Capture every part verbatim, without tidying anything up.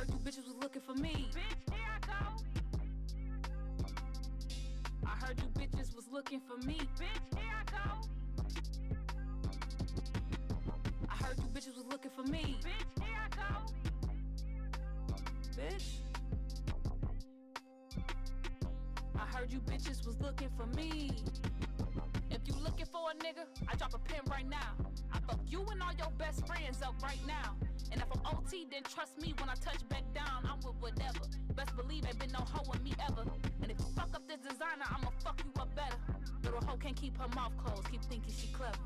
heard you bitches was looking for me. Bitch, here I go. I heard you bitches was looking for me. Bitch, here I go. I heard you bitches was looking for me. Bitch, here I go. Bitch, I heard you bitches was looking for me. If you looking for a nigga, I drop a pin right now. I fuck you and all your best friends up right now. And if I'm O T, then trust me when I touch back down, I'm with whatever. Best believe ain't been no hoe with me ever. And if you fuck up this designer, I'ma fuck you up better. Little hoe can't keep her mouth closed, keep thinking she clever.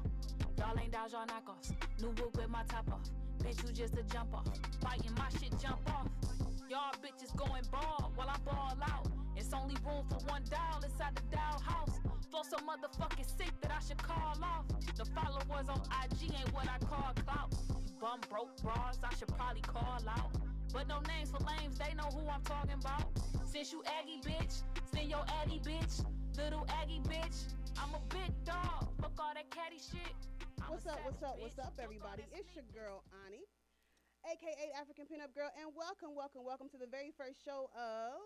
Y'all ain't dodge y'all knockoffs. New wig with my top off. Bitch, you just a jump off. Biting my shit, jump off. Y'all bitches going bald while I ball out. It's only room for one dial inside the dial house. Feel so motherfucking sick that I should call off. The followers on I G ain't what I call clout. You bum broke bras, I should probably call out. But no names for lames, they know who I'm talking about. Since you Aggie bitch, send your Addy bitch. Little Aggie bitch, I'm a big dog. Fuck all that catty shit. I'm what's up, what's up, bitch. What's up everybody? It's your girl Ani, A K A African Pin-Up Girl, and welcome, welcome, welcome to the very first show of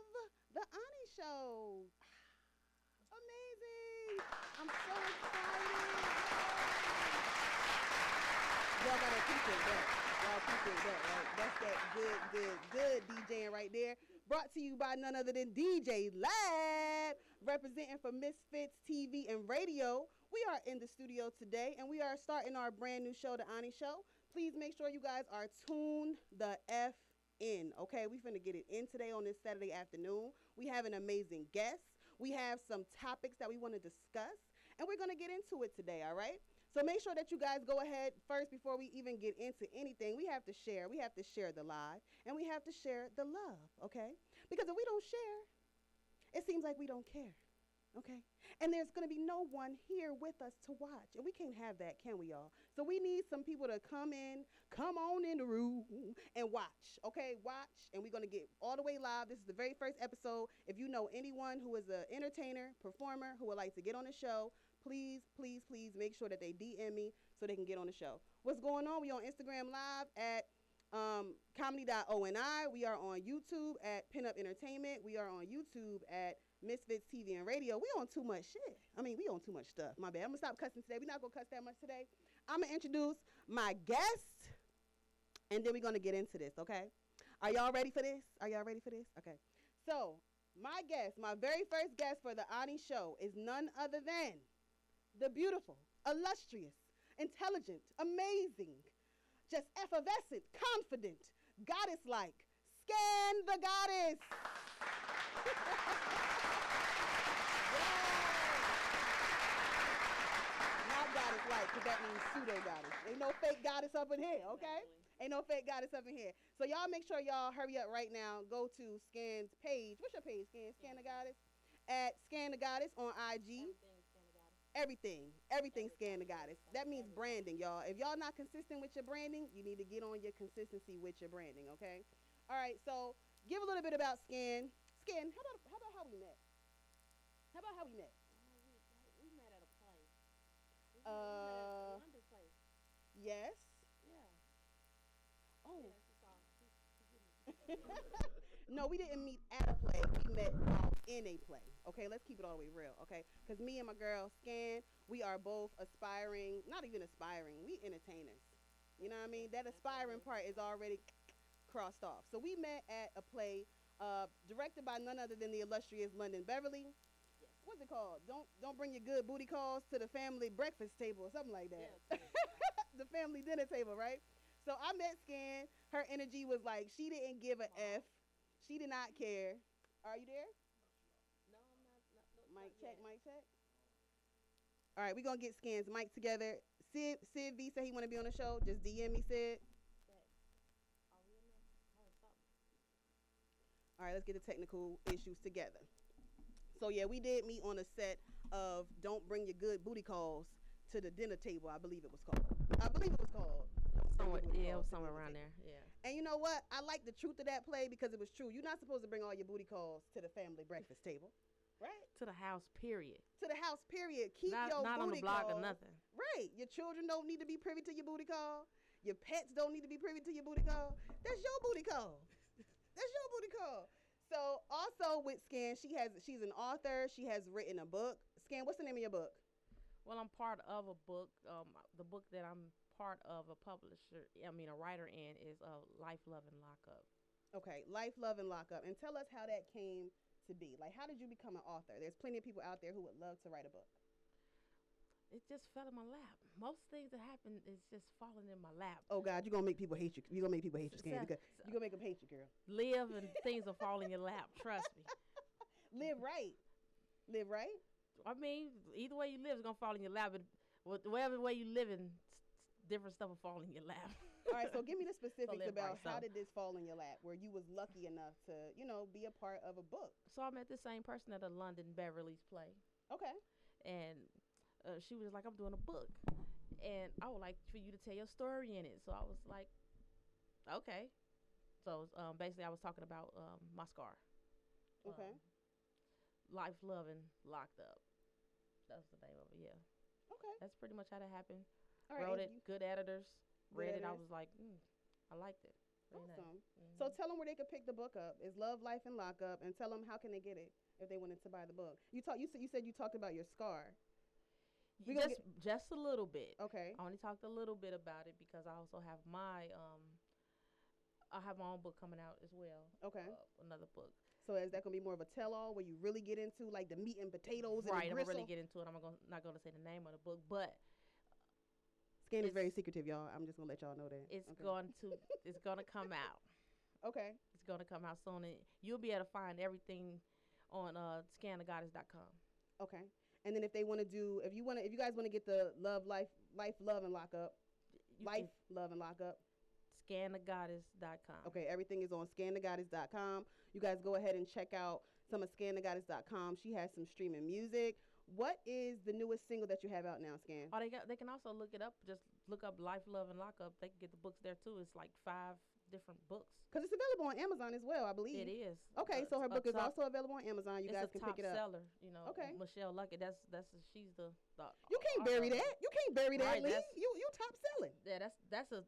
The Ani Show. Amazing! I'm so excited. Y'all gotta keep it up. Y'all keep it up, right? That's that good, good, good DJing right there. Brought to you by none other than D J Lab, representing for Misfits T V and Radio. We are in the studio today, and we are starting our brand new show, The Ani Show. Please make sure you guys are tuned the F in, okay? We finna get it in today on this Saturday afternoon. We have an amazing guest. We have some topics that we want to discuss, and we're going to get into it today, all right? So make sure that you guys go ahead first before we even get into anything. We have to share. We have to share the live, and we have to share the love, okay? Because if we don't share, it seems like we don't care, okay? And there's going to be no one here with us to watch. And we can't have that, can we, y'all? So we need some people to come in, come on in the room and watch, okay? Watch. And we're going to get all the way live. This is the very first episode. If you know anyone who is an entertainer, performer, who would like to get on the show, please, please, please make sure that they D M me so they can get on the show. What's going on? We're on Instagram Live at um, comedy dot O N I. We are on YouTube at Pin Up Entertainment. We are on YouTube at Misfits T V and Radio. We on too much shit. I mean, we on too much stuff. My bad. I'm gonna stop cussing today. We're not gonna cuss that much today. I'm gonna introduce my guest, and then we're gonna get into this. Okay? Are y'all ready for this? Are y'all ready for this? Okay. So my guest, my very first guest for the Ani Show, is none other than the beautiful, illustrious, intelligent, amazing, just effervescent, confident, goddess-like, Scan the Goddess. Goddess Light, because that means pseudo goddess. Ain't no fake goddess up in here, okay? Exactly. Ain't no fake goddess up in here. So y'all make sure y'all hurry up right now. Go to Scan's page. What's your page, Scan? Scan yeah. the Goddess? At Scan the Goddess on I G. Everything Scan the Goddess. Everything. Everything, Everything Scan the Goddess. That means Everything. Branding, y'all. If y'all not consistent with your branding, you need to get on your consistency with your branding, okay? All right, so give a little bit about Scan. Scan, how about how about how we met? How about how we met? Uh, yes. Yeah. Oh. No, we didn't meet at a play. We met while in a play. Okay, let's keep it all the way real. Okay, because me and my girl Scan, we are both aspiring. Not even aspiring. We entertainers. You know what I mean? That aspiring part is already crossed off. So we met at a play uh, directed by none other than the illustrious London Beverly. What's it called? Don't don't bring your good booty calls to the family breakfast table or something like that. Yeah, the family dinner table, right? So I met Scan. Her energy was like she didn't give a f. She did not care. Are you there? No, I'm not. not, not mic not check. Yet. Mic check. All right, we're gonna get Scan's mic together. Sid Sid V said he want to be on the show. Just D M me, Sid. All right, let's get the technical issues together. So, yeah, we did meet on a set of Don't Bring Your Good Booty Calls to the Dinner Table, I believe it was called. I believe it was called. Somewhere, yeah, it was somewhere around there, yeah. And you know what? I like the truth of that play because it was true. You're not supposed to bring all your booty calls to the family breakfast table, right? To the house, period. To the house, period. Keep not, your not booty calls. Not on the blog or nothing. Right. Your children don't need to be privy to your booty call. Your pets don't need to be privy to your booty call. That's your booty call. That's your booty call. So also with Scan, she has she's an author. She has written a book. Scan, what's the name of your book? Well, I'm part of a book. Um, the book that I'm part of a publisher, I mean a writer in, is uh, Life, Love and Lockup. Okay, Life, Love and Lockup. And tell us how that came to be. Like, how did you become an author? There's plenty of people out there who would love to write a book. It just fell in my lap. Most things that happen is just falling in my lap. Oh God, you're gonna make people hate you. You're gonna make people hate you, Scan. So, so you're gonna make them hate you, girl. Live and things will fall in your lap. Trust me. Live right. Live right. I mean, either way you live is gonna fall in your lap. But whatever way you live in, different stuff will fall in your lap. All right. So give me the specifics so about right, so. how did this fall in your lap, where you was lucky enough to, you know, be a part of a book. So I met the same person at a London Beverly's play. Okay. And. Uh, she was like, I'm doing a book, and I would like for you to tell your story in it. So I was like, okay. So um, basically, I was talking about um, my scar. Okay. Um, Life, Love, and Locked Up. That's the name of it, yeah. Okay. That's pretty much how that happened. All right, wrote it, good editors. Read it, I was like, mm, I liked it. Very awesome. Nice. Mm-hmm. So tell them where they could pick the book up. It's Love, Life, and Lockup, and tell them how can they get it if they wanted to buy the book. You, talk, you, said, you said you talked about your scar. We just just a little bit. Okay. I only talked a little bit about it because I also have my um, I have my own book coming out as well. Okay. Uh, another book. So is that gonna be more of a tell-all where you really get into like the meat and potatoes? Right. And the I'm gonna really get into it. I'm gonna, not gonna say the name of the book, but Scan is very secretive, y'all. I'm just gonna let y'all know that it's okay. going to it's gonna come out. Okay. It's gonna come out soon, and you'll be able to find everything on uh, scan the goddess dot com. Okay. And then if they want to do, if you want to, if you guys want to get the love, life, life, love, and lock up, you life, love, and lock up, scan the goddess dot com. Okay, everything is on scan the goddess dot com. You guys go ahead and check out some of scan the goddess dot com. She has some streaming music. What is the newest single that you have out now, Scan? Oh, they got, they can also look it up. Just look up Life, Love, and Lock Up. They can get the books there too. It's like five different books. Because it's available on Amazon as well, I believe. It is. Okay, uh, so her book is also available on Amazon. You guys can pick it up. It's a top seller, you know. Okay. Michelle Luckett. That's that's she's the. the you can't bury that. You can't bury that, Lee. You you top selling. Yeah, that's that's a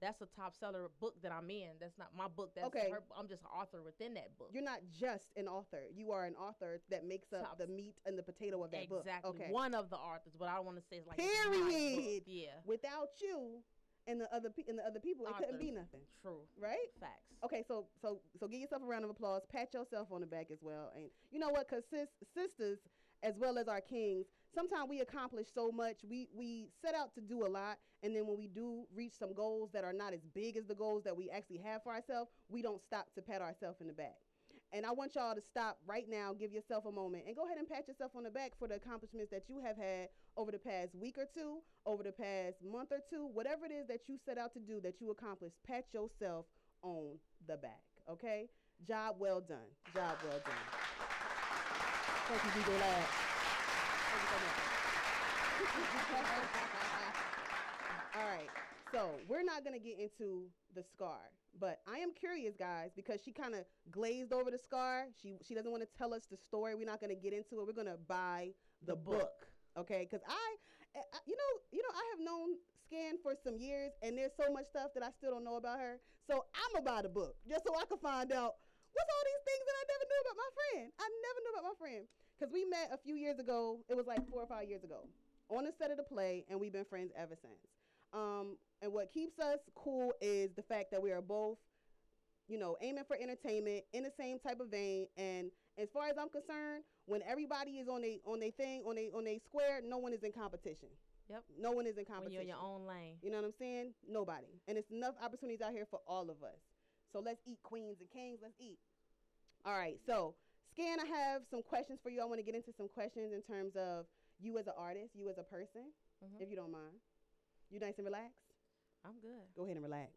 that's a top seller book that I'm in. That's not my book. That's okay. Her, I'm just an author within that book. You're not just an author. You are an author that makes up top the meat and the potato of that exactly. book. Exactly. Okay. One of the authors, but I don't want to say it's like period. Book. Yeah. Without you. And the other pe- and the other people, authors. It couldn't be nothing. True. Right? Facts. Okay, so so so give yourself a round of applause. Pat yourself on the back as well. And you know what? Because sis- sisters, as well as our kings, sometimes we accomplish so much. We we set out to do a lot, and then when we do reach some goals that are not as big as the goals that we actually have for ourselves, we don't stop to pat ourselves in the back. And I want y'all to stop right now, give yourself a moment, and go ahead and pat yourself on the back for the accomplishments that you have had over the past week or two, over the past month or two, whatever it is that you set out to do that you accomplished, pat yourself on the back, okay? Job well done. Job well done. Thank you, D J Lab. Thank you so much. All right. So we're not going to get into the scar, but I am curious, guys, because she kind of glazed over the scar. She she doesn't want to tell us the story. We're not going to get into it. We're going to buy the, the book. book. Okay, because I, I, you know, you know, I have known Scan for some years, and there's so much stuff that I still don't know about her. So I'm going to buy the book just so I can find out what's all these things that I never knew about my friend. I never knew about my friend because we met a few years ago. It was like four or five years ago on the set of the play, and we've been friends ever since. Um, and what keeps us cool is the fact that we are both, you know, aiming for entertainment in the same type of vein. And as far as I'm concerned, when everybody is on they on their thing, on they on they square, no one is in competition. Yep. No one is in competition. When you're in your own lane. You know what I'm saying? Nobody. And it's enough opportunities out here for all of us. So let's eat, queens and kings. Let's eat. All right. So, Scan, I have some questions for you. I want to get into some questions in terms of you as an artist, you as a person, mm-hmm. if you don't mind. You nice and relaxed? I'm good. Go ahead and relax.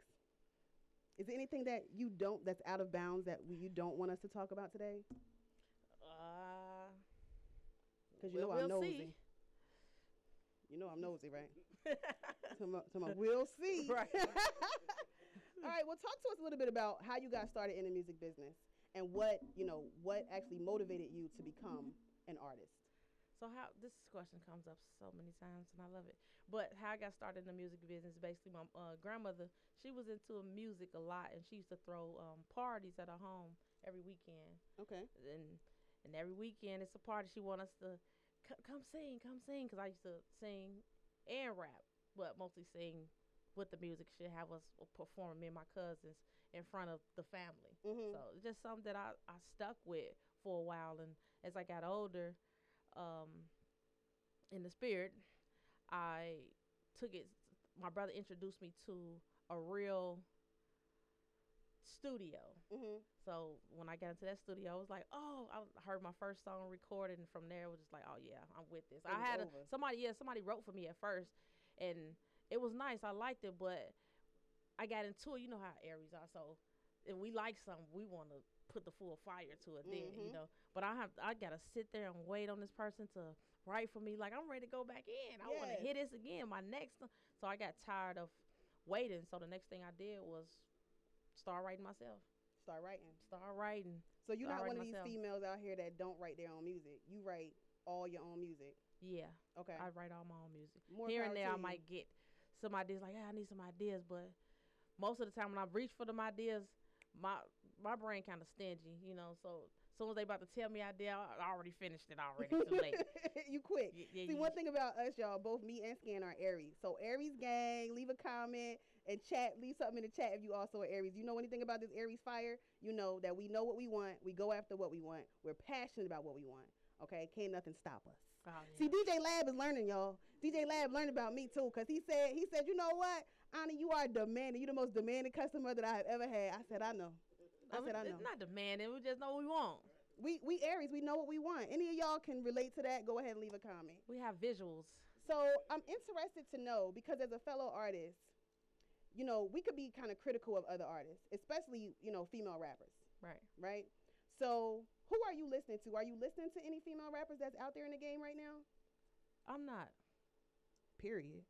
Is there anything that you don't, that's out of bounds that we, you don't want us to talk about today? Uh, Because you know I'm nosy. You know I'm nosy, right? to my, to my, we'll see. Right. All right, well, talk to us a little bit about how you got started in the music business and what, you know, what actually motivated you to become an artist. So how this question comes up so many times, and I love it. But how I got started in the music business, basically my uh, grandmother, she was into music a lot, and she used to throw um, parties at her home every weekend. Okay. And and every weekend it's a party. She wanted us to c come sing, come sing, because I used to sing and rap, but mostly sing with the music. She'd have us perform, me and my cousins, in front of the family. Mm-hmm. So it's just something that I, I stuck with for a while. And as I got older, um, in the spirit, I took it. My brother introduced me to a real studio. Mm-hmm. So when I got into that studio, I was like, oh, I heard my first song recorded, and from there it was just like, oh yeah, I'm with this. It I had a, somebody, yeah, somebody wrote for me at first, and it was nice. I liked it, but I got into it. You know how Aries are, so if we like something, we want to put the full fire to it. Mm-hmm. Then you know, but I have I gotta sit there and wait on this person to write for me. Like I'm ready to go back in. I yes. want to hear this again. My next. So I got tired of waiting. So the next thing I did was start writing myself. Start writing. Start writing. So you're start not one of these myself. females out here that don't write their own music. You write all your own music. Yeah. Okay. I write all my own music. More here and there, I might get some ideas, like, yeah, I need some ideas, but most of the time when I reach for them ideas, my my brain kind of stingy, you know, so as soon as they about to tell me idea, I, I already finished it already, too late. You quick. Yeah, yeah, see, yeah. One thing about us, y'all, both me and Scan are Aries. So Aries gang, leave a comment and chat, leave something in the chat if you also are Aries. You know anything about this Aries fire, you know that we know what we want, we go after what we want, we're passionate about what we want. Okay, can't nothing stop us. Oh, yeah. See, D J Lab is learning, y'all. D J Lab learned about me, too, because he said, he said, you know what, Ani, you are demanding. You're the most demanding customer that I have ever had. I said, I know. I no, said, I know. It's not demanding. We just know what we want. We, we Aries, we know what we want. Any of y'all can relate to that, go ahead and leave a comment. We have visuals. So I'm interested to know, because as a fellow artist, you know, we could be kind of critical of other artists, especially, you know, female rappers. Right. Right? So who are you listening to? Are you listening to any female rappers that's out there in the game right now? I'm not. Period.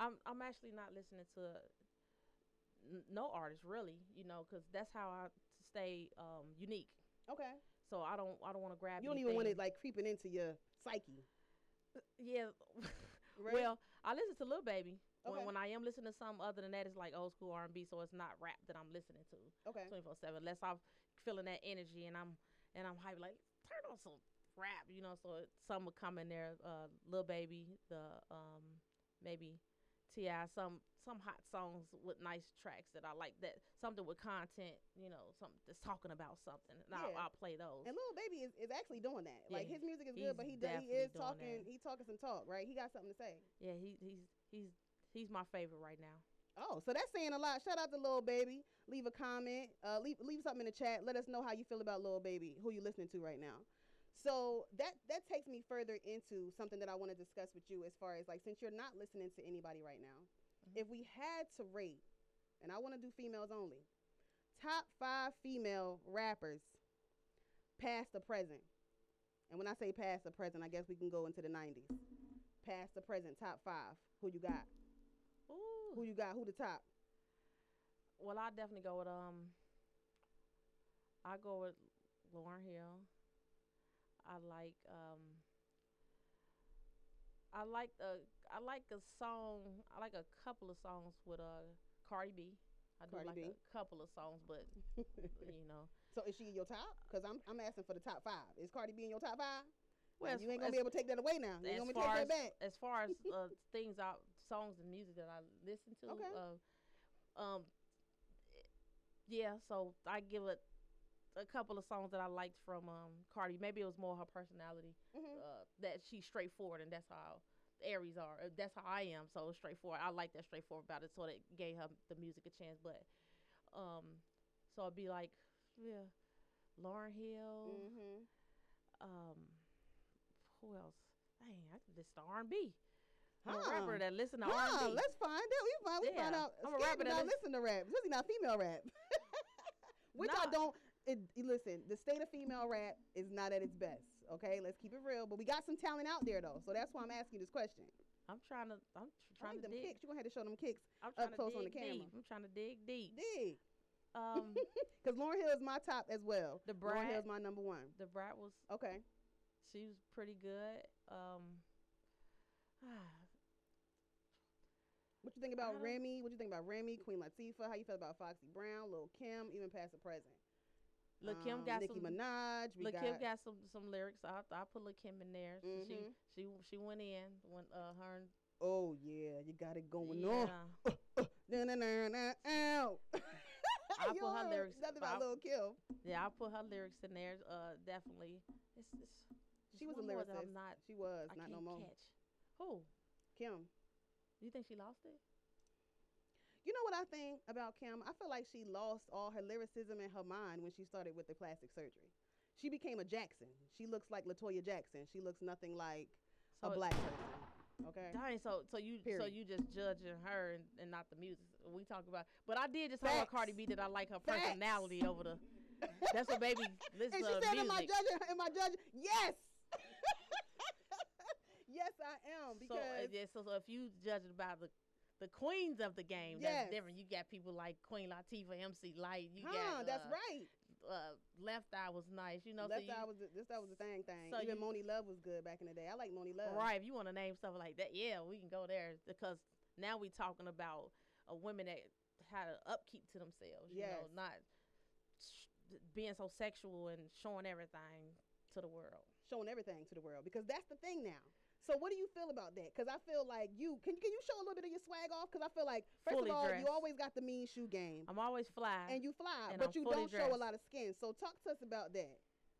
I'm I'm actually not listening to n no artists really, you know, because that's how I stay um, unique. Okay. So I don't I don't want to grab. You don't anything. Even want it like creeping into your psyche. Yeah. Right? Well, I listen to Lil Baby. Okay. When, when I am listening to something other than that, it's like old school R and B, so it's not rap that I'm listening to. Okay. twenty-four seven, unless I'm feeling that energy and I'm and I'm hyped, like turn on some rap, you know. So it, some will come in there, uh, Lil Baby, the um, maybe T I, some some hot songs with nice tracks that I like, that something with content, you know, something that's talking about something. And yeah. I'll, I'll play those. And Lil Baby is, is actually doing that. Yeah, like his music is good, but he does, he is talking. That. He talking some talk, right? He got something to say. Yeah, he he's he's. He's my favorite right now. Oh, so that's saying a lot. Shout out to Lil Baby. Leave a comment. Uh, leave leave something in the chat. Let us know how you feel about Lil Baby, who you listening to right now. So that, that takes me further into something that I want to discuss with you as far as, like, since you're not listening to anybody right now, mm-hmm. if we had to rate, and I want to do females only, top five female rappers past the present. And when I say past the present, I guess we can go into the nineties. Past the present, top five. Who you got? Ooh. Who you got? Who the top? Well, I definitely go with um. I go with Lauryn Hill. I like um. I like the I like a song. I like a couple of songs with uh Cardi B. I do Cardi like B. a couple of songs, but you know. So is she in your top? Because I'm I'm asking for the top five. Is Cardi B in your top five? Well, as, you ain't gonna as, be able to take that away now. You ain't gonna be take that back. As far as uh, things, out songs and music that I listen to. Okay. Uh, um. Yeah, so I give it a couple of songs that I liked from um Cardi. Maybe it was more her personality, mm-hmm. uh, that she's straightforward, and that's how Aries are. That's how I am. So straightforward. I like that straightforward about it. So that gave her the music a chance. But, um, so it'd be like, yeah, Lauryn Hill. Mm-hmm. Um. Who else? Dang, I could listen to R and B. I'm huh. a rapper that listen to huh. R and B. Let's find out. We find, we yeah. find out. I'm a rapper that listen to rap. This is not female rap. Which nah. I don't. It, listen, the state of female rap is not at its best. Okay, let's keep it real. But we got some talent out there though, so that's why I'm asking this question. I'm trying to. I'm tr trying I like to them dig. Kicks. You gonna have to show them kicks I'm up close on the camera. Deep. I'm trying to dig deep. Dig. Um, because Lauryn Hill is my top as well. The Brat. Lauryn Hill is my number one. The Brat was okay. she was pretty good. Um, what you think about Remy? What you think about Remy, Queen Latifah? How you feel about Foxy Brown, Lil' Kim, even past the present? Lil' um, Kim got Nicki some. Minaj. Lil' got, Kim got some some lyrics. I I put Lil' Kim in there. So mm-hmm. She she she went in when uh her. And, oh yeah, you got it going yeah. on. Na na na na out. I put her lyrics. Nothing about Lil' Kim. Yeah, I put her lyrics in there. Uh, definitely. It's, it's, she was a lyricist. I'm not, she was I not can't no more. Catch. Who? Kim. You think she lost it? You know what I think about Kim? I feel like she lost all her lyricism in her mind when she started with the plastic surgery. She became a Jackson. She looks like LaToya Jackson. She looks nothing like so a black person. Okay. Dang. So so you Period. so you just judging her and, and not the music we talk about. But I did just hear Cardi B that I like her Facts. personality over the. That's what baby listen to. And she said, music. "Am I judging? Am I judging? Yes." Yes, I am. Because so, yeah, so, so if you judge it by the, the queens of the game, yes. that's different. You got people like Queen Latifah, M C Lyte. You huh, got, uh, that's right. Uh, Left Eye was nice. You know, Left so Eye you, was the, this, that was the thing thing. So Even you, Monie Love was good back in the day. I like Monie Love. Right. If you want to name stuff like that, yeah, we can go there. Because now we're talking about uh, women that had an upkeep to themselves. You yes. know, not sh- being so sexual and showing everything to the world. Showing everything to the world. Because that's the thing now. So what do you feel about that? Because I feel like you, can can you show a little bit of your swag off? Because I feel like, first fully of all, dressed. You always got the mean shoe game. I'm always fly. And you fly, and but I'm you don't dressed. show a lot of skin. So talk to us about that.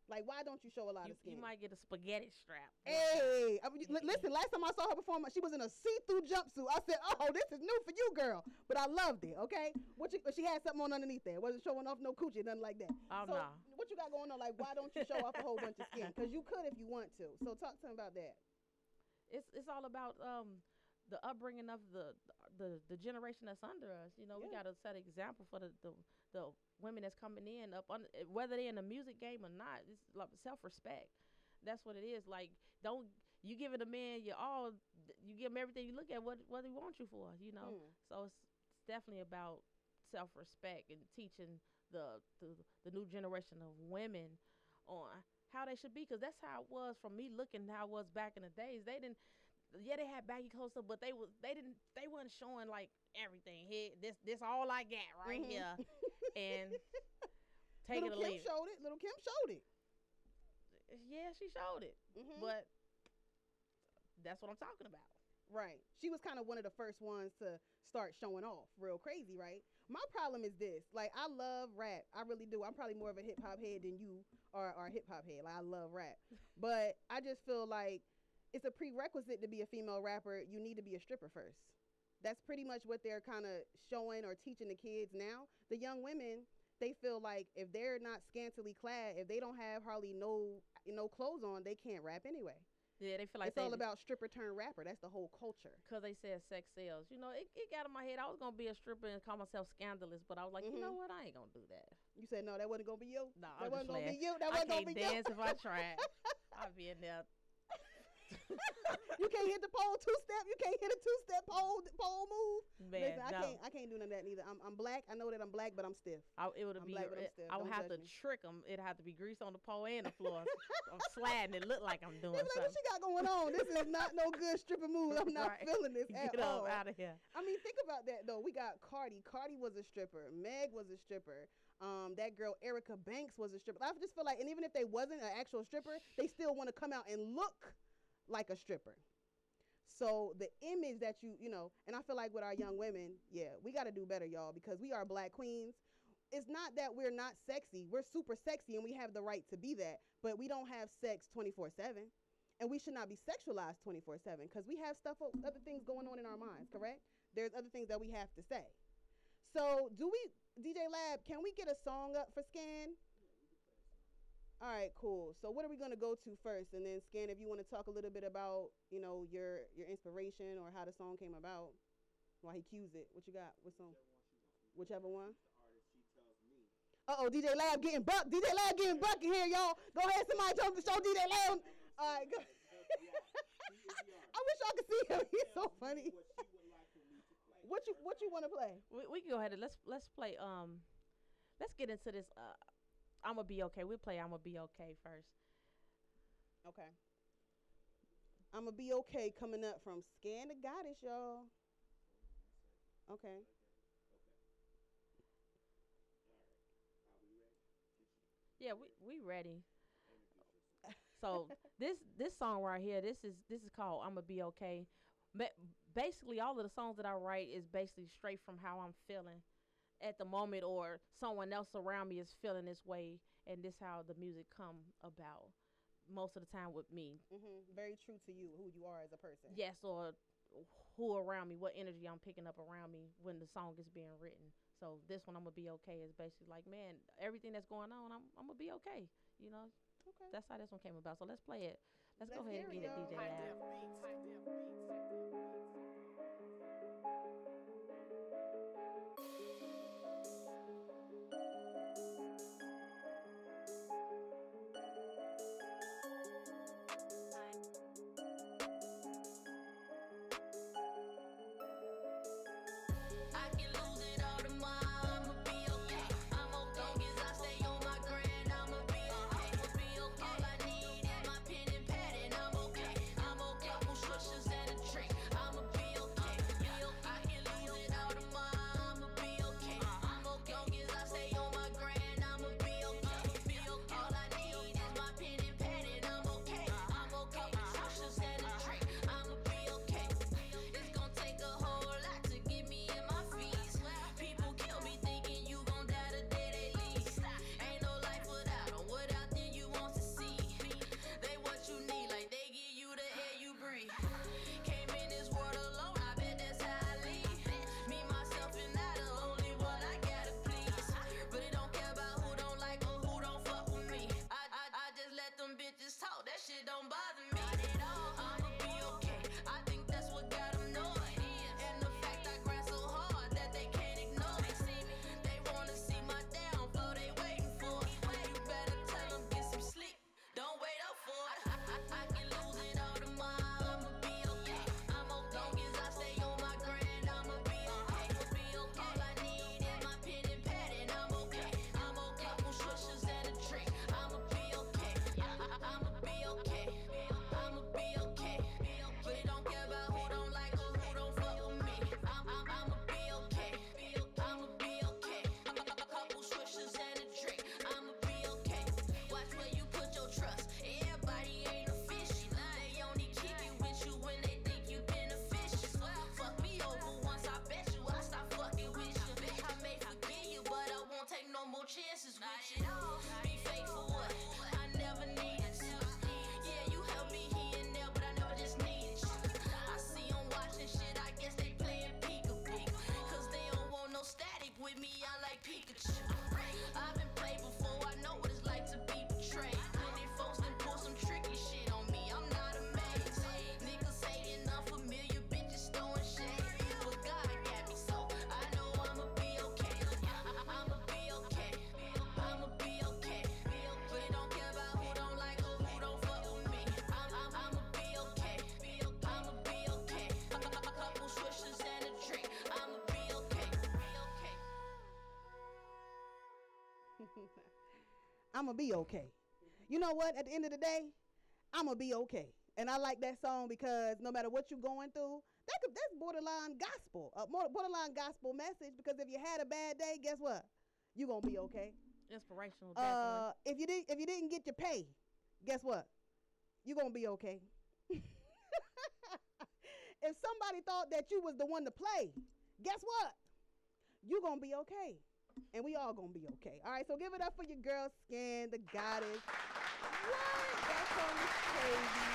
Like, why don't you show a lot you, of skin? You might get a spaghetti strap. Hey, I mean, l- listen, last time I saw her perform, she was in a see-through jumpsuit. I said, oh, this is new for you, girl. But I loved it, okay? What you, she had something on underneath there. Wasn't showing off no coochie, nothing like that. Oh, so no. What you got going on? Like, why don't you show off a whole bunch of skin? Because you could if you want to. So talk to him about that. It's it's all about um, the upbringing of the, the the generation that's under us. You know, yeah. we got to set an example for the, the the women that's coming in, up under, whether they're in the music game or not. It's like self-respect. That's what it is. Like, don't you give it a man your all, you give him everything you look at, what, what he wants you for, you know. Mm. So it's, it's definitely about self-respect and teaching the, the, the new generation of women on how they should be, because that's how it was from me looking how it was back in the days. They didn't, yeah, they had baggy clothes up, but they was they didn't they weren't showing like everything. Here, this this all I got right mm-hmm. here, and take Little it or Kim leave. Showed it. Little Kim showed it. Yeah, she showed it, mm-hmm. but that's what I'm talking about. Right. She was kind of one of the first ones to start showing off real crazy, right? My problem is this. Like, I love rap. I really do. I'm probably more of a hip-hop head than you are, are a hip-hop head. Like, I love rap. But I just feel like it's a prerequisite to be a female rapper. You need to be a stripper first. That's pretty much what they're kind of showing or teaching the kids now. The young women, they feel like if they're not scantily clad, if they don't have hardly no, no clothes on, they can't rap anyway. Yeah, they feel like it's all about stripper turn rapper. That's the whole culture. Because they said sex sells. You know, it, it got in my head. I was going to be a stripper and call myself Scandalous, but I was like, mm-hmm. you know what? I ain't going to do that. You said, no, that wasn't going to be you. No, nah, that wasn't going to be you. That wasn't going to be you. I can't dance if I tried. I'd be in there. You can't hit the pole two-step. You can't hit a two-step pole pole move. Man, Listen, I no. can't I can't do none of that neither. I'm I'm black. I know that I'm black, but I'm stiff. I, it would be. Black, it, I would Don't have to me. trick them. It'd have to be grease on the pole and the floor. I'm sliding. It look like I'm doing. Like, something. What she got going on? This is not no good stripper move. I'm not right. feeling this at Get all. Get out of here. I mean, think about that though. We got Cardi. Cardi was a stripper. Meg was a stripper. Um, that girl Erica Banks was a stripper. I just feel like, and even if they wasn't an actual stripper, they still want to come out and look like a stripper. So the image that you, you know, and I feel like with our young women, yeah, we got to do better, y'all, because we are black queens. It's not that we're not sexy. We're super sexy and we have the right to be that, but we don't have sex twenty-four seven and we should not be sexualized twenty-four seven because we have stuff, other things going on in our minds, correct? There's other things that we have to say. So do we, D J Lab, can we get a song up for Scan? All right, cool. So what are we going to go to first? And then, Scan, if you want to talk a little bit about, you know, your your inspiration or how the song came about, while he cues it. What you got? What song? Whichever one? The artist she tells me. Uh-oh, D J Lab getting bucked. D J Lab getting bucked in here, y'all. Go ahead, somebody tell him to show D J Lab. All right, go. I wish y'all could see him. He's so funny. What you What you want to play? We, we can go ahead and let's, let's play. Um, Let's get into this. Uh, I'm gonna be okay. We'll play I'm gonna be okay first. Okay. I'm going to be okay coming up from Scan the Goddess, y'all. Okay. Okay. All right. Are we ready? Yeah, we we ready. So this this song right here, this is this is called "I'ma Be Okay." But basically, all of the songs that I write is basically straight from how I'm feeling at the moment, or someone else around me is feeling this way, and this how the music come about. Most of the time with me. Mm-hmm. Very true to you, who you are as a person. Yes, or who around me, what energy I'm picking up around me when the song is being written. So this one, "I'm gonna be okay," is basically like, man, everything that's going on, I'm I'm gonna be okay. You know. Okay. That's how this one came about. So let's play it. Let's, let's go ahead and get it, D J Lab. I'ma be okay. You know what? At the end of the day, I'ma be okay. And I like that song because no matter what you're going through, that could, that's borderline gospel, a borderline gospel message. Because if you had a bad day, guess what? You gonna be okay. Inspirational. Uh, if you did, if you didn't get your pay, guess what? You gonna be okay. If somebody thought that you was the one to play, guess what? You gonna be okay. And we all gonna be okay. All right, so give it up for your girl, Scan the Goddess. What? That song is crazy.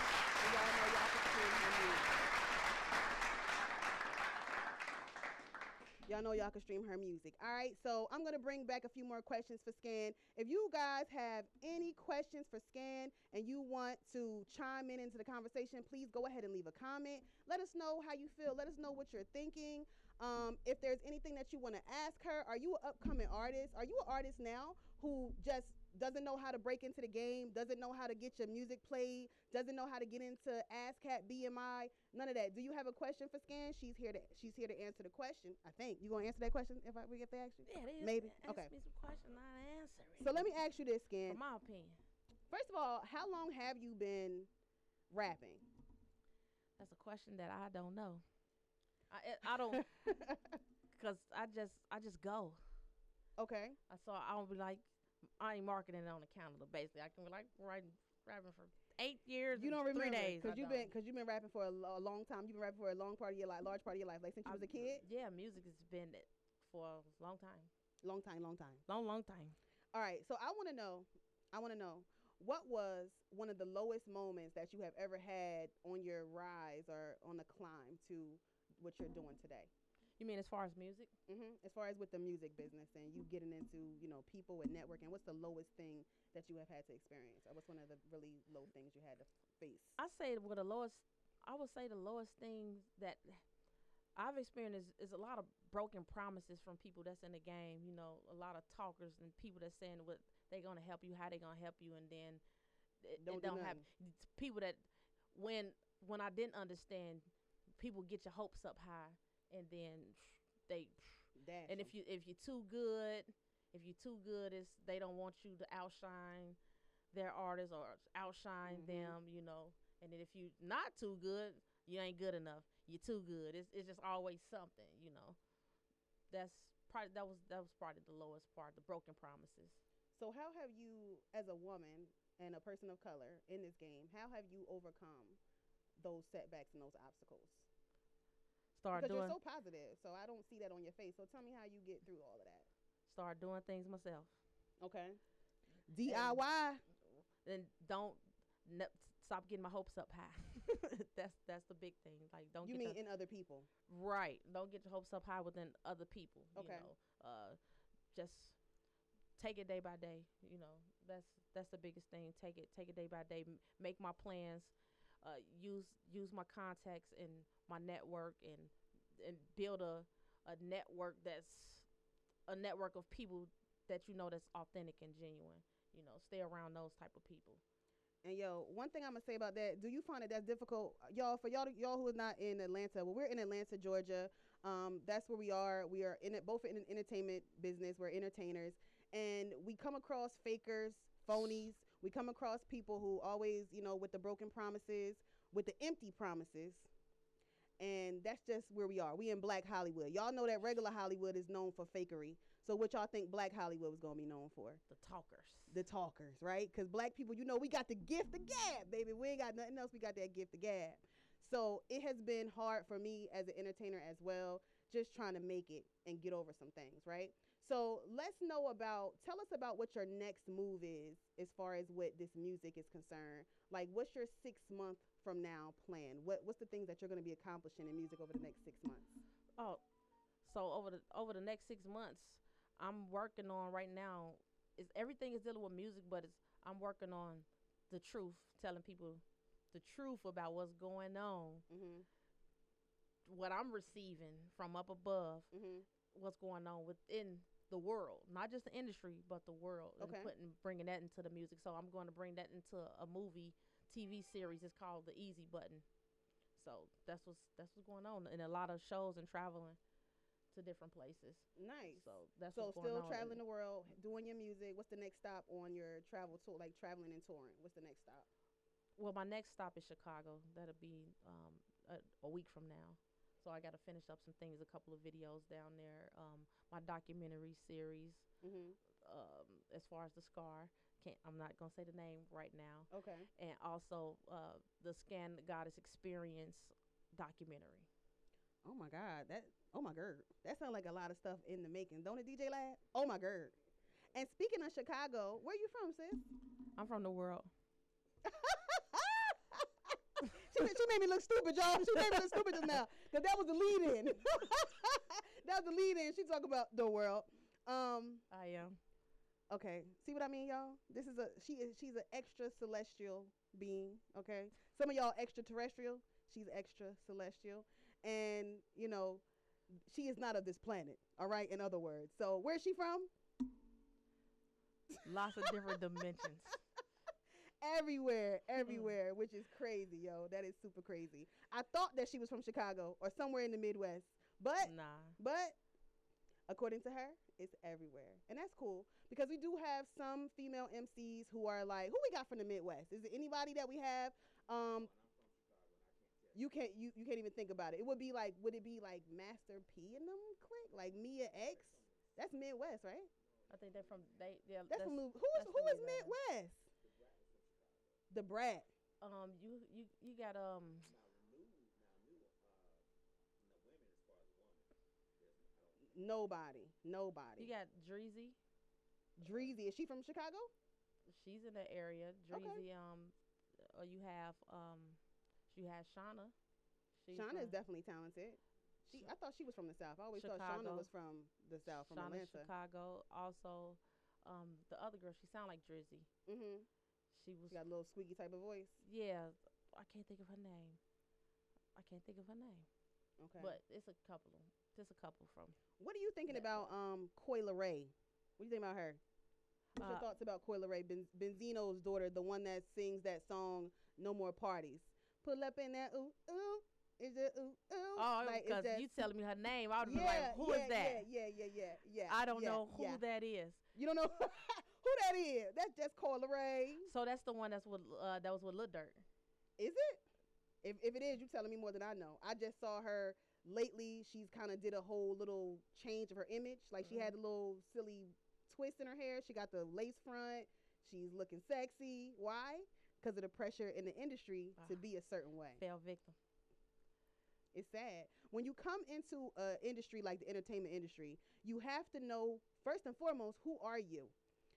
And y'all know y'all can stream her music. Y'all know y'all can stream her music. All right, so I'm gonna bring back a few more questions for Scan. If you guys have any questions for Scan and you want to chime in into the conversation, please go ahead and leave a comment. Let us know how you feel. Let us know what you're thinking. Um, if there's anything that you want to ask her, are you an upcoming artist? Are you an artist now who just doesn't know how to break into the game, doesn't know how to get your music played, doesn't know how to get into ASCAP, B M I, none of that? Do you have a question for Scan? She's here to she's here to answer the question, I think. You going to answer that question if I we get to ask you? Yeah, they maybe. Ask okay. me some questions, not answering. So let me ask you this, Scan. From my opinion. First of all, how long have you been rapping? That's a question that I don't know. I I don't, cause I just I just go. Okay. I saw I don't be like I ain't marketing it on the calendar. Basically, I can be like writing rapping for eight years. You don't remember three days. Cause you've been cause you've been rapping for a, a long time. You've been rapping for a long part of your life, large part of your life, like since you I, was a kid. Yeah, music has been it for a long time. Long time, long time, long long time. All right, so I want to know, I want to know, what was one of the lowest moments that you have ever had on your rise or on the climb to what you're doing today? You mean as far as music? Mm-hmm. As far as with the music business and you getting into, you know, people and networking, what's the lowest thing that you have had to experience? Or what's one of the really low things you had to face? I say well, the lowest, I would say the lowest thing that I've experienced is, is a lot of broken promises from people that's in the game, you know, a lot of talkers and people that's saying what they're going to help you, how they're going to help you, and then it don't, it don't do happen. It's people that, when when I didn't understand, people get your hopes up high, and then they, Dash and em. if you if you're too good, if you're too good, it's they don't want you to outshine their artists or outshine mm-hmm. them, you know. And then if you're not too good, you ain't good enough. You're too good. It's it's just always something, you know. That's probably that was that was probably the lowest part, the broken promises. So how have you, as a woman and a person of color in this game, how have you overcome those setbacks and those obstacles? Start because doing, you're so positive, so I don't see that on your face. So tell me how you get through all of that. Start doing things myself. Okay. D I Y. And don't. No, stop getting my hopes up high. that's that's the big thing. Like don't. You get mean the, in other people? Right. Don't get your hopes up high within other people. Okay. You know, uh, just take it day by day. You know, that's that's the biggest thing. Take it take it day by day. M make my plans. Uh, use use my contacts and my network and and build a a network that's a network of people that you know that's authentic and genuine. You know, stay around those type of people. And, yo, one thing I'm going to say about that, do you find that that's difficult? Y'all, for y'all y'all who is not in Atlanta, well, we're in Atlanta, Georgia. Um, that's where we are. We are in it, both in an entertainment business. We're entertainers. And we come across fakers, phonies. We come across people who always, you know, with the broken promises, with the empty promises. And that's just where we are. We in Black Hollywood. Y'all know that regular Hollywood is known for fakery. So what y'all think Black Hollywood was going to be known for? The talkers. The talkers, right? Because black people, you know, we got the gift of gab, baby. We ain't got nothing else. We got that gift of gab. So it has been hard for me as an entertainer as well, just trying to make it and get over some things, right? So let's know about, tell us about what your next move is as far as what this music is concerned. Like, what's your six-month from now plan? What what's the things that you're going to be accomplishing in music over the next six months? Oh, so over the over the next six months, I'm working on right now. Is everything is dealing with music, but it's I'm working on the truth, telling people the truth about what's going on, mm-hmm. what I'm receiving from up above, mm-hmm. what's going on within the world, not just the industry, but the world, okay. and putting bringing that into the music. So I'm going to bring that into a movie. T V series is called The Easy Button. So that's what's that's what's going on in a lot of shows and traveling to different places. Nice. So that's so what's going still on traveling the world, doing your music. What's the next stop on your travel tour? Like traveling and touring. What's the next stop? Well, my next stop is Chicago. That'll be um, a, a week from now. So I got to finish up some things, a couple of videos down there. Um, my documentary series. Mm-hmm. Um, as far as the scar, can't I'm not gonna say the name right now. Okay. And also uh, the Scan the Goddess Experience documentary. Oh my God, that oh my God, that sounds like a lot of stuff in the making, don't it, D J Lab? Oh my God. And speaking of Chicago, where you from, sis? I'm from the world. she, she made me look stupid, y'all. She made me look stupid just now, cause that was the lead in. that was the lead in. She talking about the world. Um, I am. Okay, see what I mean, y'all? This is a she is she's an extra celestial being. Okay, some of y'all extraterrestrial. She's extra celestial, and you know, she is not of this planet. All right, in other words. So where's she from? Lots of different dimensions. Everywhere, everywhere, which is crazy, yo. That is super crazy. I thought that she was from Chicago or somewhere in the Midwest, but nah, but. according to her, it's everywhere. And that's cool, because we do have some female M Cs who are like, who we got from the Midwest? Is it anybody that we have? Um, You can't you, you can't even think about it. It would be like, would it be like Master P and them click? Like Mia X? That's Midwest, right? I think they're from, they, yeah. That's, that's from, who is, that's who is Midwest? The Brat. Um, you, you, you got, um. Now, new, now, new, uh, the women as far as women. Nobody, nobody. You got Dreezy. Dreezy, is she from Chicago? She's in the area. Dreezy, okay. um, or you have, um. You had Shawnna. She's Shawnna from, is definitely talented. She, I thought she was from the South. I always Chicago. thought Shawnna was from the South, from Shawnna, Atlanta. Chicago. Also, um, the other girl, she sounded like Drizzy. Mm-hmm. She was. She got a little squeaky type of voice. Yeah, I can't think of her name. I can't think of her name. Okay. But it's a couple. Just a couple from. What are you thinking about? Um, Coi Leray. What do you think about her? What's uh, your thoughts about Coi Leray, ben- Benzino's daughter, the one that sings that song "No More Parties"? Pull up in that ooh ooh, is it ooh ooh? Oh, like, because that, you telling me her name, I would yeah, be like, who yeah, is that? Yeah, yeah, yeah, yeah, yeah. I don't yeah, know who yeah. that is. You don't know who that is? That's just Coi Leray. So that's the one that's with uh, that was with Lil Durk. Is it? If if it is, you telling me more than I know. I just saw her lately. She's kind of did a whole little change of her image. Like mm-hmm. she had a little silly twist in her hair. She got the lace front. She's looking sexy. Why? Because of the pressure in the industry uh, to be a certain way. Fell victim. It's sad. When you come into an industry like the entertainment industry, you have to know, first and foremost, who are you?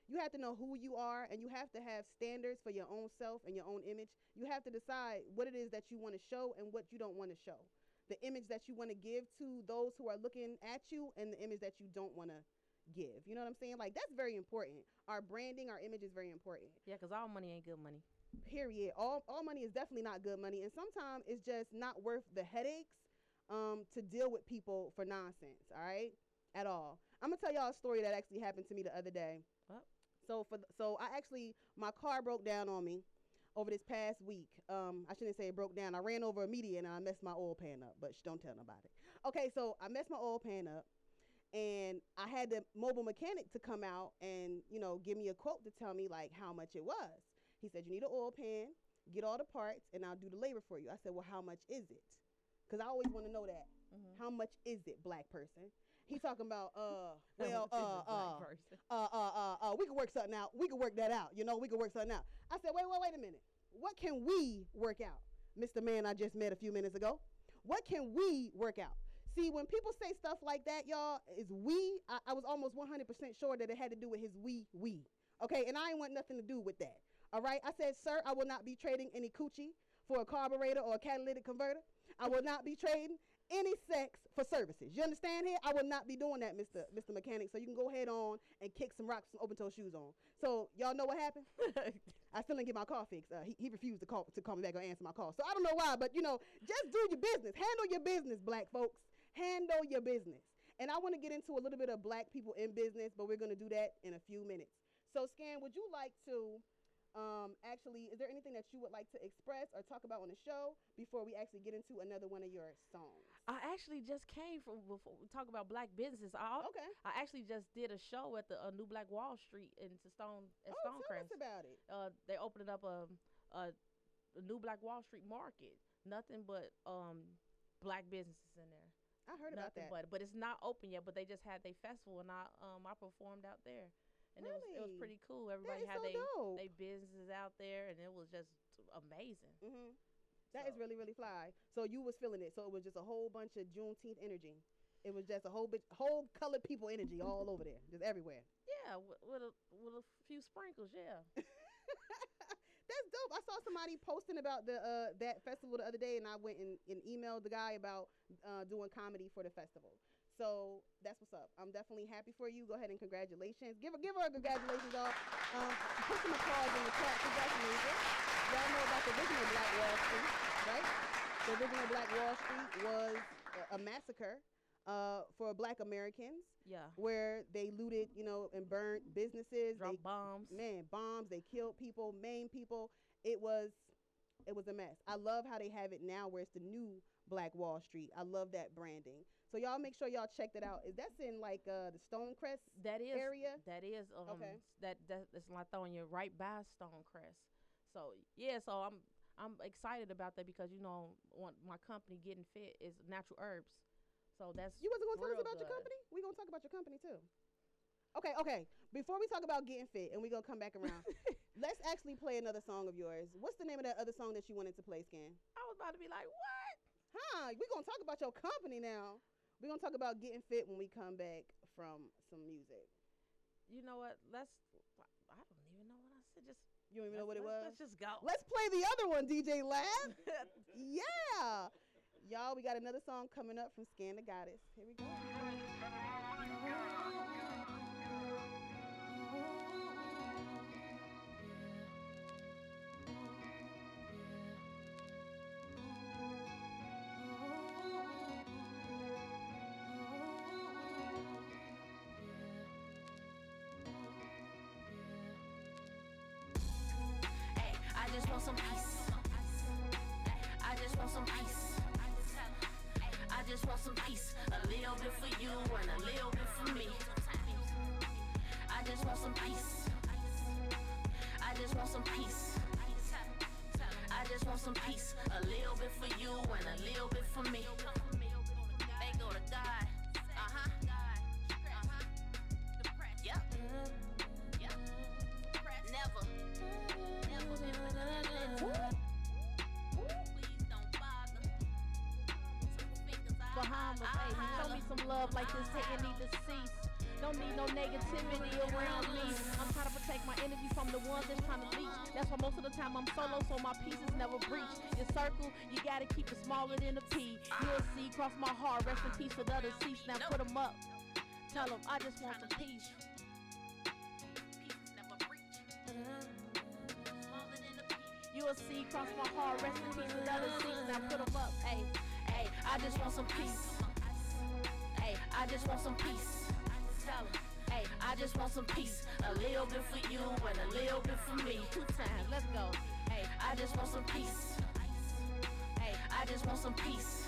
You have to know who you are, and you have to have standards for your own self and your own image. You have to decide what it is that you want to show and what you don't want to show. The image that you want to give to those who are looking at you and the image that you don't want to give. You know what I'm saying? Like, that's very important. Our branding, our image is very important. Yeah, because all money ain't good money. Period. All all money is definitely not good money, and sometimes it's just not worth the headaches um, to deal with people for nonsense. All right, at all. I'm gonna tell y'all a story that actually happened to me the other day. What? So for th- so I actually my car broke down on me over this past week. Um, I shouldn't say it broke down. I ran over a median and I messed my oil pan up. But sh- don't tell nobody. Okay, so I messed my oil pan up, and I had the mobile mechanic to come out and you know give me a quote to tell me like how much it was. He said, you need an oil pan, get all the parts, and I'll do the labor for you. I said, well, how much is it? Because I always want to know that. Mm-hmm. How much is it, black person? He talking about, uh, well, uh, uh, uh, uh, uh, uh, we can work something out. We can work that out. You know, we can work something out. I said, wait, wait, wait a minute. What can we work out? Mister Man I just met a few minutes ago. What can we work out? See, when people say stuff like that, y'all, is we, I, I was almost one hundred percent sure that it had to do with his we, we. Okay, and I didn't want nothing to do with that. All right, I said, sir, I will not be trading any coochie for a carburetor or a catalytic converter. I will not be trading any sex for services. You understand here? I will not be doing that, Mister Mister Mechanic. So you can go ahead on and kick some rocks, some open toe shoes on. So y'all know what happened? I still didn't get my car fixed. Uh, he, he refused to call to call me back or answer my call. So I don't know why, but you know, just do your business. Handle your business, black folks. Handle your business. And I want to get into a little bit of black people in business, but we're going to do that in a few minutes. So Scan, would you like to... Um, actually, is there anything that you would like to express or talk about on the show before we actually get into another one of your songs? I actually just came from before we talk about black businesses. I, okay. I actually just did a show at the uh, New Black Wall Street in Stone at oh, Stonecrest. Tell us about it. Uh, they opened up a, a New Black Wall Street market. Nothing but um black businesses in there. I heard Nothing about that, but but it's not open yet. But they just had their festival, and I um I performed out there. And really? it was it was pretty cool. Everybody had so their businesses out there, and it was just amazing. Mm-hmm. That so. is really, really fly. So you was feeling it. So it was just a whole bunch of Juneteenth energy. It was just a whole bit, whole colored people energy all over there, just everywhere. Yeah, with, with a with a few sprinkles. Yeah. That's dope. I saw somebody posting about the uh, that festival the other day, and I went and, and emailed the guy about uh, doing comedy for the festival. So that's what's up. I'm definitely happy for you. Go ahead and congratulations. Give her, give her a congratulations, y'all. Um, put some applause in the chat. Congratulations. Y'all know about the original Black Wall Street, right? The original Black Wall Street was a, a massacre uh, for Black Americans. Yeah. Where they looted, you know, and burnt businesses. Dropped bombs. Man, bombs. They killed people, maimed people. It was It was a mess. I love how they have it now where it's the New Black Wall Street. I love that branding. So y'all make sure y'all check that out. Is that's in like uh, the Stonecrest that is, area? That is. Um, okay. That, that that's Lithonia, right by Stonecrest. So yeah, so I'm I'm excited about that because you know my company Getting Fit is natural herbs. So that's you wasn't gonna tell us about good. your company? We're gonna talk about your company too. Okay, okay. Before we talk about Getting Fit and we're going to come back around, let's actually play another song of yours. What's the name of that other song that you wanted to play, Scan? I was about to be like, what? Huh? We're going to talk about your company now. We're going to talk about Getting Fit when we come back from some music. You know what? Let's, I don't even know what I said. Just You don't even know what it was? Let's just go. Let's play the other one, D J Lab. Yeah. Y'all, we got another song coming up from Scan the Goddess. Here we go. I just want some ice. I just want some ice. I just want some ice. A little bit for you and a little bit for me. I just want some ice. I just want some ice. I just want some ice. A little bit for you and a little bit for me. They go to God. Uh huh. Uh huh. The press. Yep. Yep. Never. Please don't bother. Bahama, baby, show me some love like this didn't need to cease. Don't need no negativity around me. I'm trying to protect my energy from the ones that's trying to leech. That's why most of the time I'm solo, so my pieces never breach. Your circle, you gotta keep it smaller than a pea. You'll see, cross my heart, rest in peace with other cease. Now put them up, tell them I just want some peace. Peace never breach. You'll see, cross my heart, rest in peace, another seat, now put them up, ayy, ayy, I just want some peace, ayy, I just want some peace, ayy, I just want some peace, a little bit for you and a little bit for me, two times, let's go, ayy, I just want some peace, ayy, I just want some peace,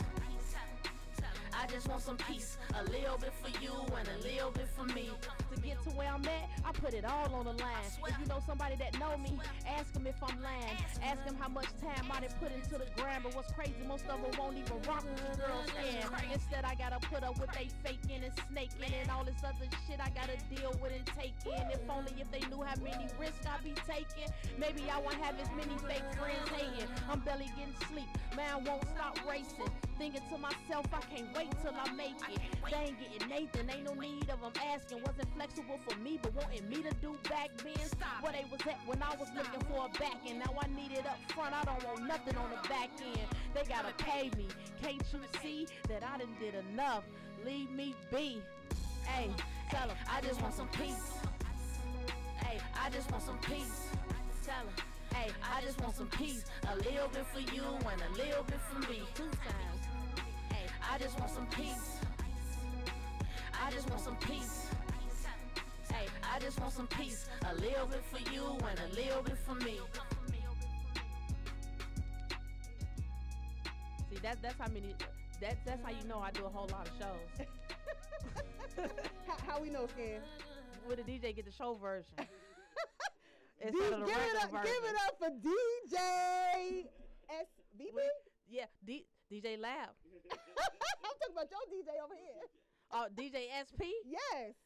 I just want some peace, a little bit for you and a little bit for me. To get to where I'm at, I put it all on the line. If you know somebody that know me, ask them if I'm lying. Ask them how much time I done put into the grind. But what's crazy, most of them won't even rock with these girls stand. Instead I gotta put up with they faking and snaking and all this other shit I gotta deal with and take in. If only if they knew how many risks I be taking, maybe I won't have as many fake friends hating. I'm barely getting sleep, man won't stop racing. Thinking to myself, I can't wait till I make it. They ain't getting Nathan, ain't no need of them asking. Wasn't flexible for me, but wanting me to do back bends. Where they was at when I was looking for a back end. Now I need it up front, I don't want nothing on the back end. They gotta pay me, can't you see that I done did enough? Leave me be. Ayy, tell them, I just want some peace. Ayy, I just want some peace. Tell them, ayy, I just want some peace. A little bit for you and a little bit for me. Two times. I just want some peace. I just want some peace. Hey, I just want some peace. A little bit for you and a little bit for me. See, that's that's how many. That's that's how you know I do a whole lot of shows. how, how we know, Scan? With the D J, get the show version. Instead D- of the give it up! Version. Give it up for D J S B B. With, yeah, D. D J Lab. I'm talking about your D J over here. Oh, uh, D J S P? Yes.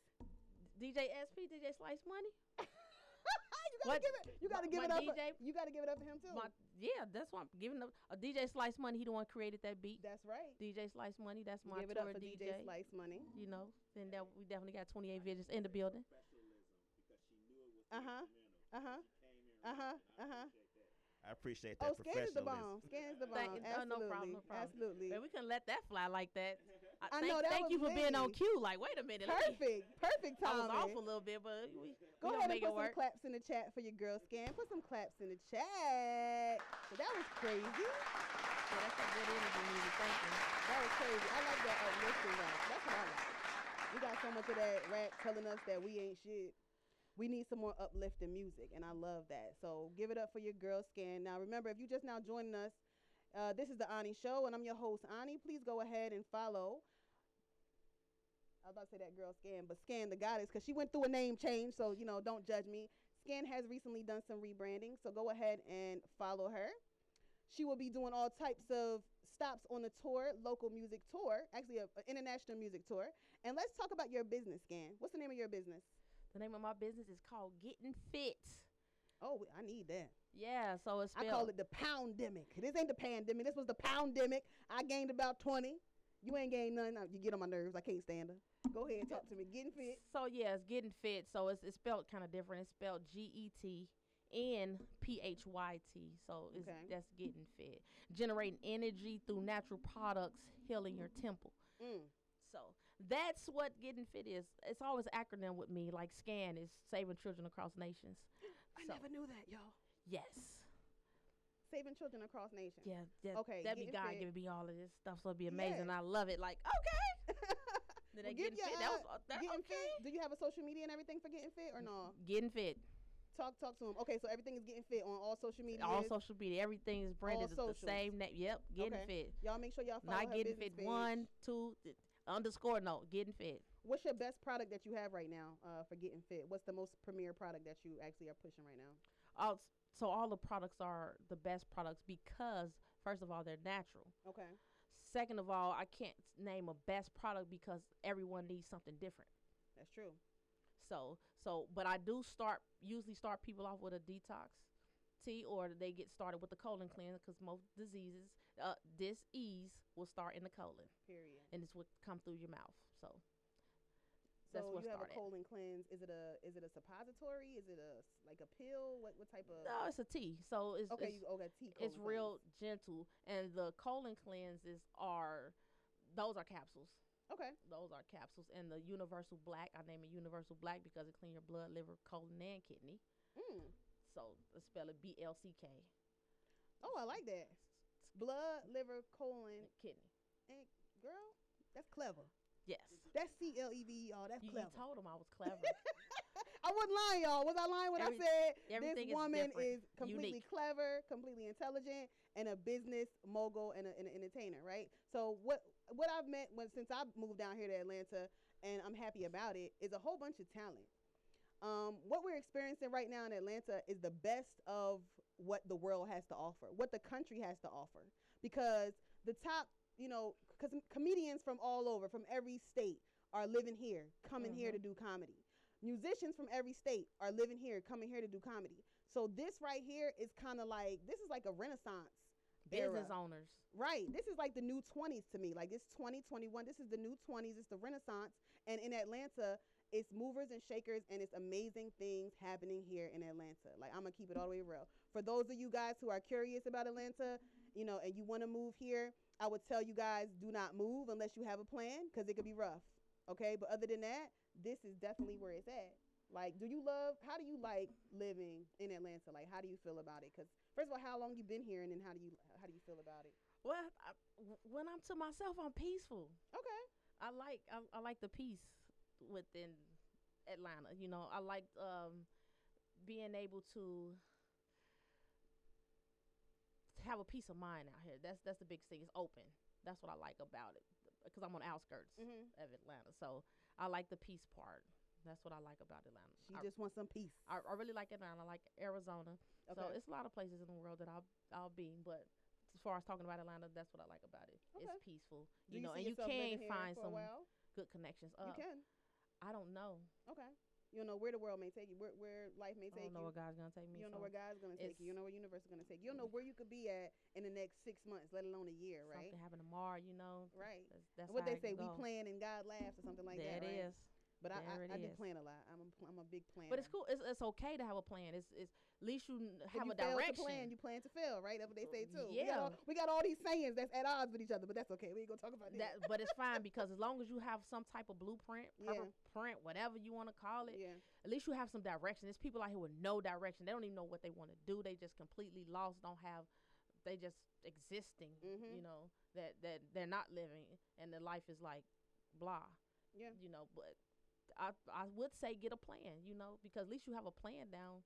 D J S P, D J Slice Money. you gotta what? give it. You gotta my, give my it up. D J, a, you gotta give it up to him too. My, yeah, that's why I'm giving up. Uh, D J Slice Money. He the one created that beat. That's right. D J Slice Money. That's my give it tour up for D J. D J Slice Money. You know, then that we definitely got twenty-eight visions in the building. Uh huh. Uh huh. Uh huh. Uh huh. I appreciate that. Oh, Scan's the bomb. Scan's the bomb. Thank, no, Absolutely. no problem. No problem. Absolutely. Man, we couldn't let that fly like that. I, I thank, know that Thank was you for amazing. being on cue. Like, wait a minute. Perfect. Me, Perfect timing. I was off a little bit, but we go we ahead and put some work. claps in the chat for your girl, Scan. Put some claps in the chat. So that was crazy. Yeah, that's a good energy music. Thank you. That was crazy. I like that uplifting rap. That's what I like. We got so much of that rap telling us that we ain't shit. we need some more uplifting music, and I love that. So give it up for your girl, Scan. Now, remember, if you just now joining us, uh, this is The Ani Show, and I'm your host, Ani. Please go ahead and follow. I was about to say that girl, Scan, but Scan the Goddess, because she went through a name change, so, you know, don't judge me. Scan has recently done some rebranding, so go ahead and follow her. She will be doing all types of stops on the tour, local music tour, actually an international music tour. And let's talk about your business, Scan. What's the name of your business? The name of my business is called Getting Fit. Oh, I need that. Yeah, so it's spelled. I call it the Poundemic. This ain't the pandemic. This was the Poundemic. I gained about twenty. You ain't gained none. You get on my nerves. I can't stand her. Go ahead and talk to me. Getting Fit. So, yeah, it's Getting Fit. So it's, it's spelled kind of different. It's spelled G E T. And P H Y T, so it's, okay. That's Getting Fit. Generating energy through natural products, healing your temple. Mm. So that's what Getting Fit is. It's always an acronym with me, like SCAN is Saving Children Across Nations. I so. never knew that, y'all. Yes. Saving Children Across Nations. Yeah, that, okay, that'd be God fit. Giving me all of this stuff, so it'd be amazing. Yeah. I love it. Like, okay. Did well, I get Fit? Uh, that was, uh, that, Getting okay. Fit. Do you have a social media and everything for Getting Fit or no? Getting Fit. Talk, talk to him. Okay, so everything is Getting Fit on all social media. All social media, everything is branded as the same name. Yep, Getting okay. Fit. Y'all make sure y'all follow Not her Getting Fit page. One, two, th- underscore. No, Getting Fit. What's your best product that you have right now uh, for Getting Fit? What's the most premier product that you actually are pushing right now? Oh, so all the products are the best products because first of all, they're natural. Okay. Second of all, I can't name a best product because everyone needs something different. That's true. So, so, but I do start, usually start people off with a detox tea, or they get started with the colon cleanse because most diseases, uh, dis-ease will start in the colon. Period. And it's what comes through your mouth. So, so that's what started. So you have a colon cleanse. Is it a, is it a suppository? Is it a, like a pill? What, what type of? No, it's a tea. So it's, okay, it's, you, okay, tea, it's real gentle. And the colon cleanses are, those are capsules. Okay. Those are capsules. And the Universal Black, I name it Universal Black because it cleans your blood, liver, colon, and kidney. Mm. So let's spell it B L C K. Oh, I like that. Blood, liver, colon, and kidney. And girl, that's clever. Yes. That's C L E V E, y'all. That's you, clever. You told them I was clever. I wasn't lying, y'all. Was I lying when Every, I said this woman is, is completely unique. Clever, completely intelligent, and a business mogul and, a, and an entertainer, right? So what what I've met when since I've moved down here to Atlanta, and I'm happy about it, is a whole bunch of talent. Um, what we're experiencing right now in Atlanta is the best of what the world has to offer, what the country has to offer, because the top, you know, because comedians from all over, from every state, are living here, coming mm-hmm. here to do comedy. Musicians from every state are living here, coming here to do comedy. So this right here is kind of like, this is like a renaissance business era. Owners. Right. This is like the new twenties to me. Like it's twenty, twenty-one. This is the new twenties. It's the renaissance. And in Atlanta, it's movers and shakers, and it's amazing things happening here in Atlanta. Like I'm going to keep it all the way real. For those of you guys who are curious about Atlanta, you know, and you want to move here, I would tell you guys do not move unless you have a plan because it could be rough. Okay, but other than that, this is definitely where it's at. Like, do you love, how do you like living in Atlanta? Like, how do you feel about it? Because, first of all, how long you been here, and then how do you how do you feel about it? Well, I, when I'm to myself, I'm peaceful. Okay. I like I, I like the peace within Atlanta. You know, I like um, being able to have a peace of mind out here. That's, that's the big thing. It's open. That's what I like about it. Because I'm on the outskirts mm-hmm. of Atlanta. So I like the peace part. That's what I like about Atlanta. She I, just wants some peace. I, I really like Atlanta. I like Arizona. Okay. So it's a lot of places in the world that I'll, I'll be. But as far as talking about Atlanta, that's what I like about it. Okay. It's peaceful. You, you know, and you can find some good connections. Uh, you can. I don't know. Okay. You don't know where the world may take you, where, where life may take you. You don't know where God's going to take me. You don't know where God's going to take you. You don't know where universe is going to take you. You don't know where you could be at in the next six months, let alone a year, right? Something happen tomorrow, you know. Right. That's, that's what they say, we plan and God laughs or something like that, right? There it is. But I, I, I do plan a lot. I'm a, I'm a big planner. But it's cool. It's it's okay to have a plan. It's it's at least you have you a direction. Fail to plan, you plan to fail, right? That's what they say too. Yeah. We got all, we got all these sayings that's at odds with each other, but that's okay. We ain't gonna talk about that. But it's fine because as long as you have some type of blueprint, blueprint, yeah. whatever you want to call it, yeah. at least you have some direction. There's people out here with no direction. They don't even know what they want to do. They just completely lost. Don't have. They just existing. Mm-hmm. You know that that they're not living, and their life is like blah. Yeah. You know, but. I, I would say get a plan, you know, because at least you have a plan down.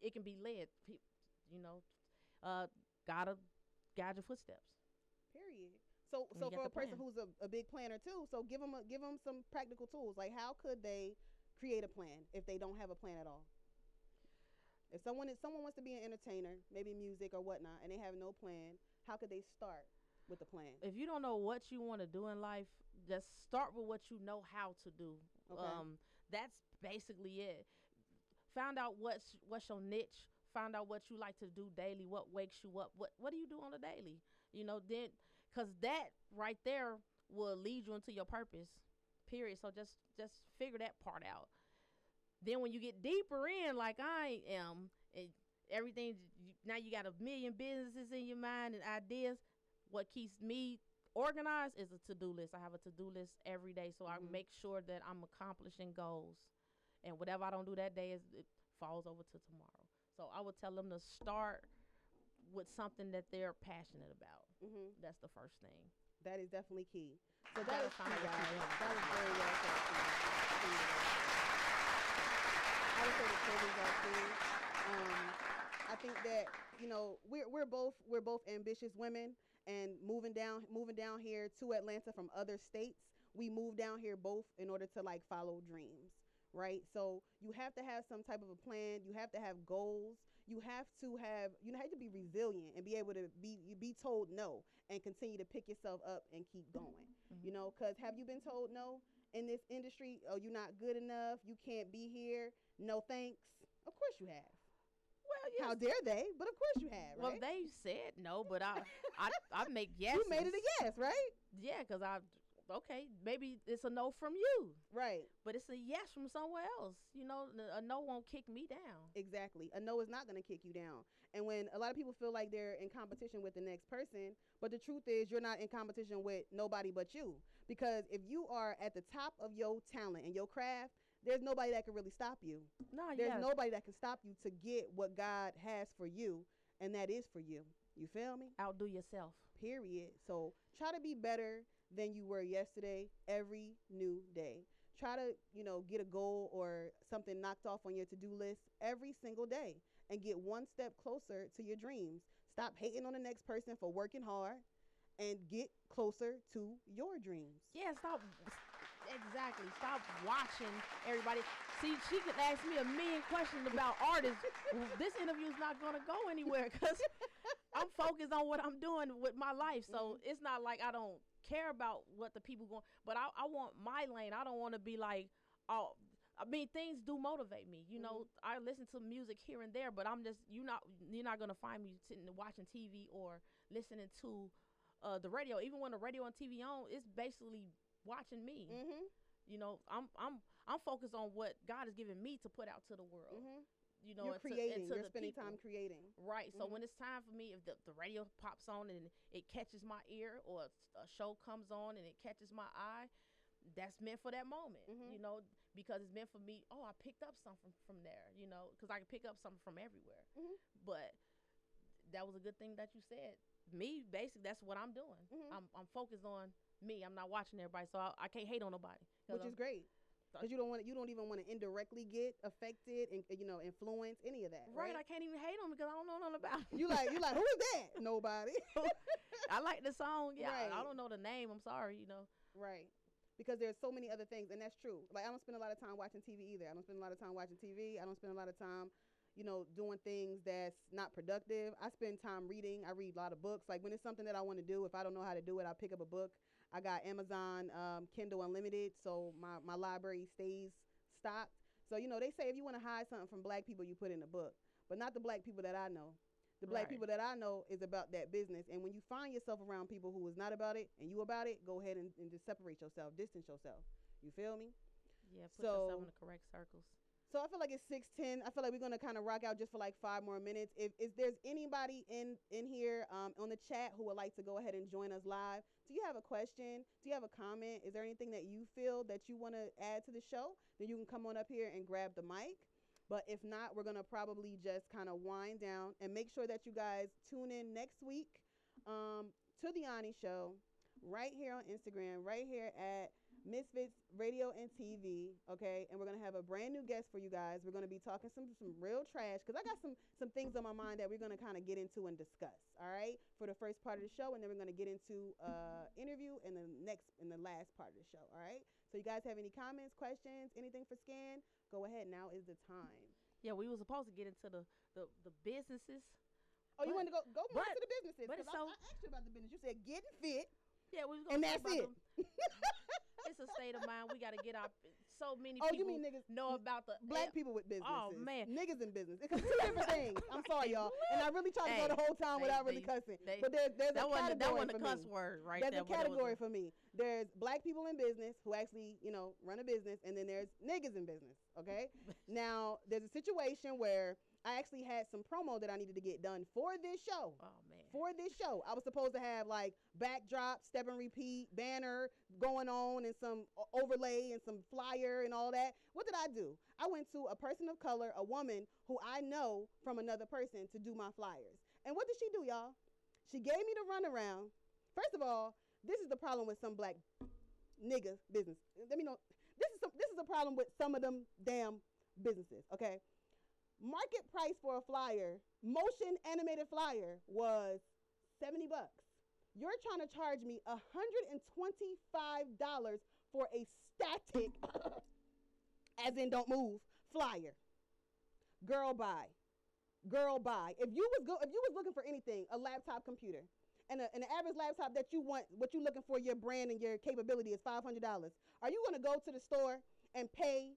It can be led, you know, uh, gotta guide your footsteps. Period. So, and so for a person plan. who's a, a big planner too, so give them, a, give them some practical tools. Like, how could they create a plan if they don't have a plan at all? If someone is, someone wants to be an entertainer, maybe music or whatnot, and they have no plan, how could they start with a plan? If you don't know what you want to do in life, just start with what you know how to do. Okay. Um, that's basically it. Find out what's what's your niche. Find out what you like to do daily. What wakes you up? What what do you do on a daily? You know, then, cause that right there will lead you into your purpose. Period. So just just figure that part out. Then when you get deeper in, like I am, and everything, you, now you got a million businesses in your mind and ideas. What keeps me organized is a to-do list. I have a to-do list every day, so mm-hmm. I make sure that I'm accomplishing goals. And whatever I don't do that day, is, it falls over to tomorrow. So I would tell them to start with something that they're passionate about. Mm-hmm. That's the first thing. That is definitely key. So that, that is key, guys. That was very well said. I would say the children's are too. Um, I think that, you know, we're we're both we're both ambitious women, and moving down moving down here to Atlanta from other states, we moved down here both in order to like follow dreams, right? So you have to have some type of a plan. You have to have goals. You have to have you know have to be resilient and be able to be you be told no and continue to pick yourself up and keep going. Mm-hmm. You know, because have you been told no in this industry? Oh, you're not good enough. You can't be here. No thanks. Of course you have. Well, yes. How dare they? But of course you have, right? Well, they said no, but I, I, I make yes. You made it a yes, right? Yeah, because I, okay, maybe it's a no from you. Right. But it's a yes from somewhere else. You know, a no won't kick me down. Exactly. A no is not going to kick you down. And when a lot of people feel like they're in competition with the next person, but the truth is you're not in competition with nobody but you. Because if you are at the top of your talent and your craft, there's nobody that can really stop you. No, There's yeah. nobody that can stop you to get what God has for you, and that is for you. You feel me? Outdo yourself. Period. So try to be better than you were yesterday every new day. Try to, you know, get a goal or something knocked off on your to-do list every single day and get one step closer to your dreams. Stop hating on the next person for working hard and get closer to your dreams. Yeah, stop. Exactly. Stop watching everybody. See, she could ask me a million questions about artists. This interview is not going to go anywhere because I'm focused on what I'm doing with my life. So mm-hmm. it's not like I don't care about what the people going. But I, I want my lane. I don't want to be like, oh, I mean, things do motivate me. You mm-hmm. know, I listen to music here and there, but I'm just, you're not, you're not going to find me sitting and watching T V or listening to uh, the radio. Even when the radio and T V on, it's basically watching me. Mm-hmm. You know, I'm I'm I'm focused on what God has given me to put out to the world. Mm-hmm. You know, you're and creating, to, and to you're spending people. time creating. Right. Mm-hmm. So when it's time for me, if the, the radio pops on and it catches my ear, or a, a show comes on and it catches my eye, that's meant for that moment. Mm-hmm. You know, because it's meant for me. Oh, I picked up something from there. You know, because I can pick up something from everywhere. Mm-hmm. But that was a good thing that you said. Me, basically, that's what I'm doing. Mm-hmm. I'm I'm focused on. Me, I'm not watching everybody, so I, I can't hate on nobody. Which I'm, is great, because you don't want, you don't even want to indirectly get affected and you know influence any of that. Right, right? I can't even hate on because I don't know nothing about. You like, you like, who is that? Nobody. I like the song. Yeah, right. I, I don't know the name. I'm sorry, you know. Right, because there's so many other things, and that's true. Like, I don't spend a lot of time watching T V either. I don't spend a lot of time watching T V. I don't spend a lot of time, you know, doing things that's not productive. I spend time reading. I read a lot of books. Like, when it's something that I want to do, if I don't know how to do it, I pick up a book. I got Amazon um, Kindle Unlimited, so my, my library stays stocked. So, you know, they say if you want to hide something from black people, you put in a book, but not the black people that I know. The black right. people that I know is about that business. And when you find yourself around people who is not about it and you about it, go ahead and, and just separate yourself, distance yourself. You feel me? Yeah, put so, yourself in the correct circles. So I feel like it's six ten. I feel like we're going to kind of rock out just for like five more minutes. If, if there's anybody in, in here um, on the chat who would like to go ahead and join us live, do you have a question? Do you have a comment? Is there anything that you feel that you want to add to the show? Then you can come on up here and grab the mic. But if not, we're going to probably just kind of wind down and make sure that you guys tune in next week um, to The Ani Show right here on Instagram, right here at Misfits Radio and T V, okay? And we're going to have a brand new guest for you guys. We're going to be talking some some real trash because I got some, some things on my mind that we're going to kind of get into and discuss, all right, for the first part of the show. And then we're going to get into uh interview in the next in the last part of the show, all right? So you guys have any comments, questions, anything for Scan? Go ahead. Now is the time. Yeah, we were supposed to get into the, the, the businesses. Oh, but, you want to go, go more but, to the businesses? But it's so, I, I asked you about the business. You said getting fit. Yeah, we was going to talk about it. Them. It's a state of mind. We got to get our so many. Oh, people you mean niggas know about the black uh, people with businesses? Oh man, niggas in business. It's two different things. I'm sorry, y'all. And I really tried to hey, go the whole time they, without really they, cussing. They, but there's there's that a category that wasn't for a cuss me. Word right there's there, a category for me. There's black people in business who actually you know run a business, and then there's niggas in business. Okay. Now there's a situation where I actually had some promo that I needed to get done for this show. Oh, man. For this show. I was supposed to have, like, backdrop, step and repeat, banner going on and some overlay and some flyer and all that. What did I do? I went to a person of color, a woman who I know from another person to do my flyers. And what did she do, y'all? She gave me the runaround. First of all, this is the problem with some black niggas business. Let me know. This is some, this is a problem with some of them damn businesses, okay? Market price for a flyer, motion animated flyer, was seventy bucks. You're trying to charge me one hundred twenty-five dollars for a static, as in don't move, flyer. Girl, buy. Girl, buy. If you was go, if you was looking for anything, a laptop computer, and, a, and an average laptop that you want, what you're looking for, your brand and your capability is five hundred dollars. Are you going to go to the store and pay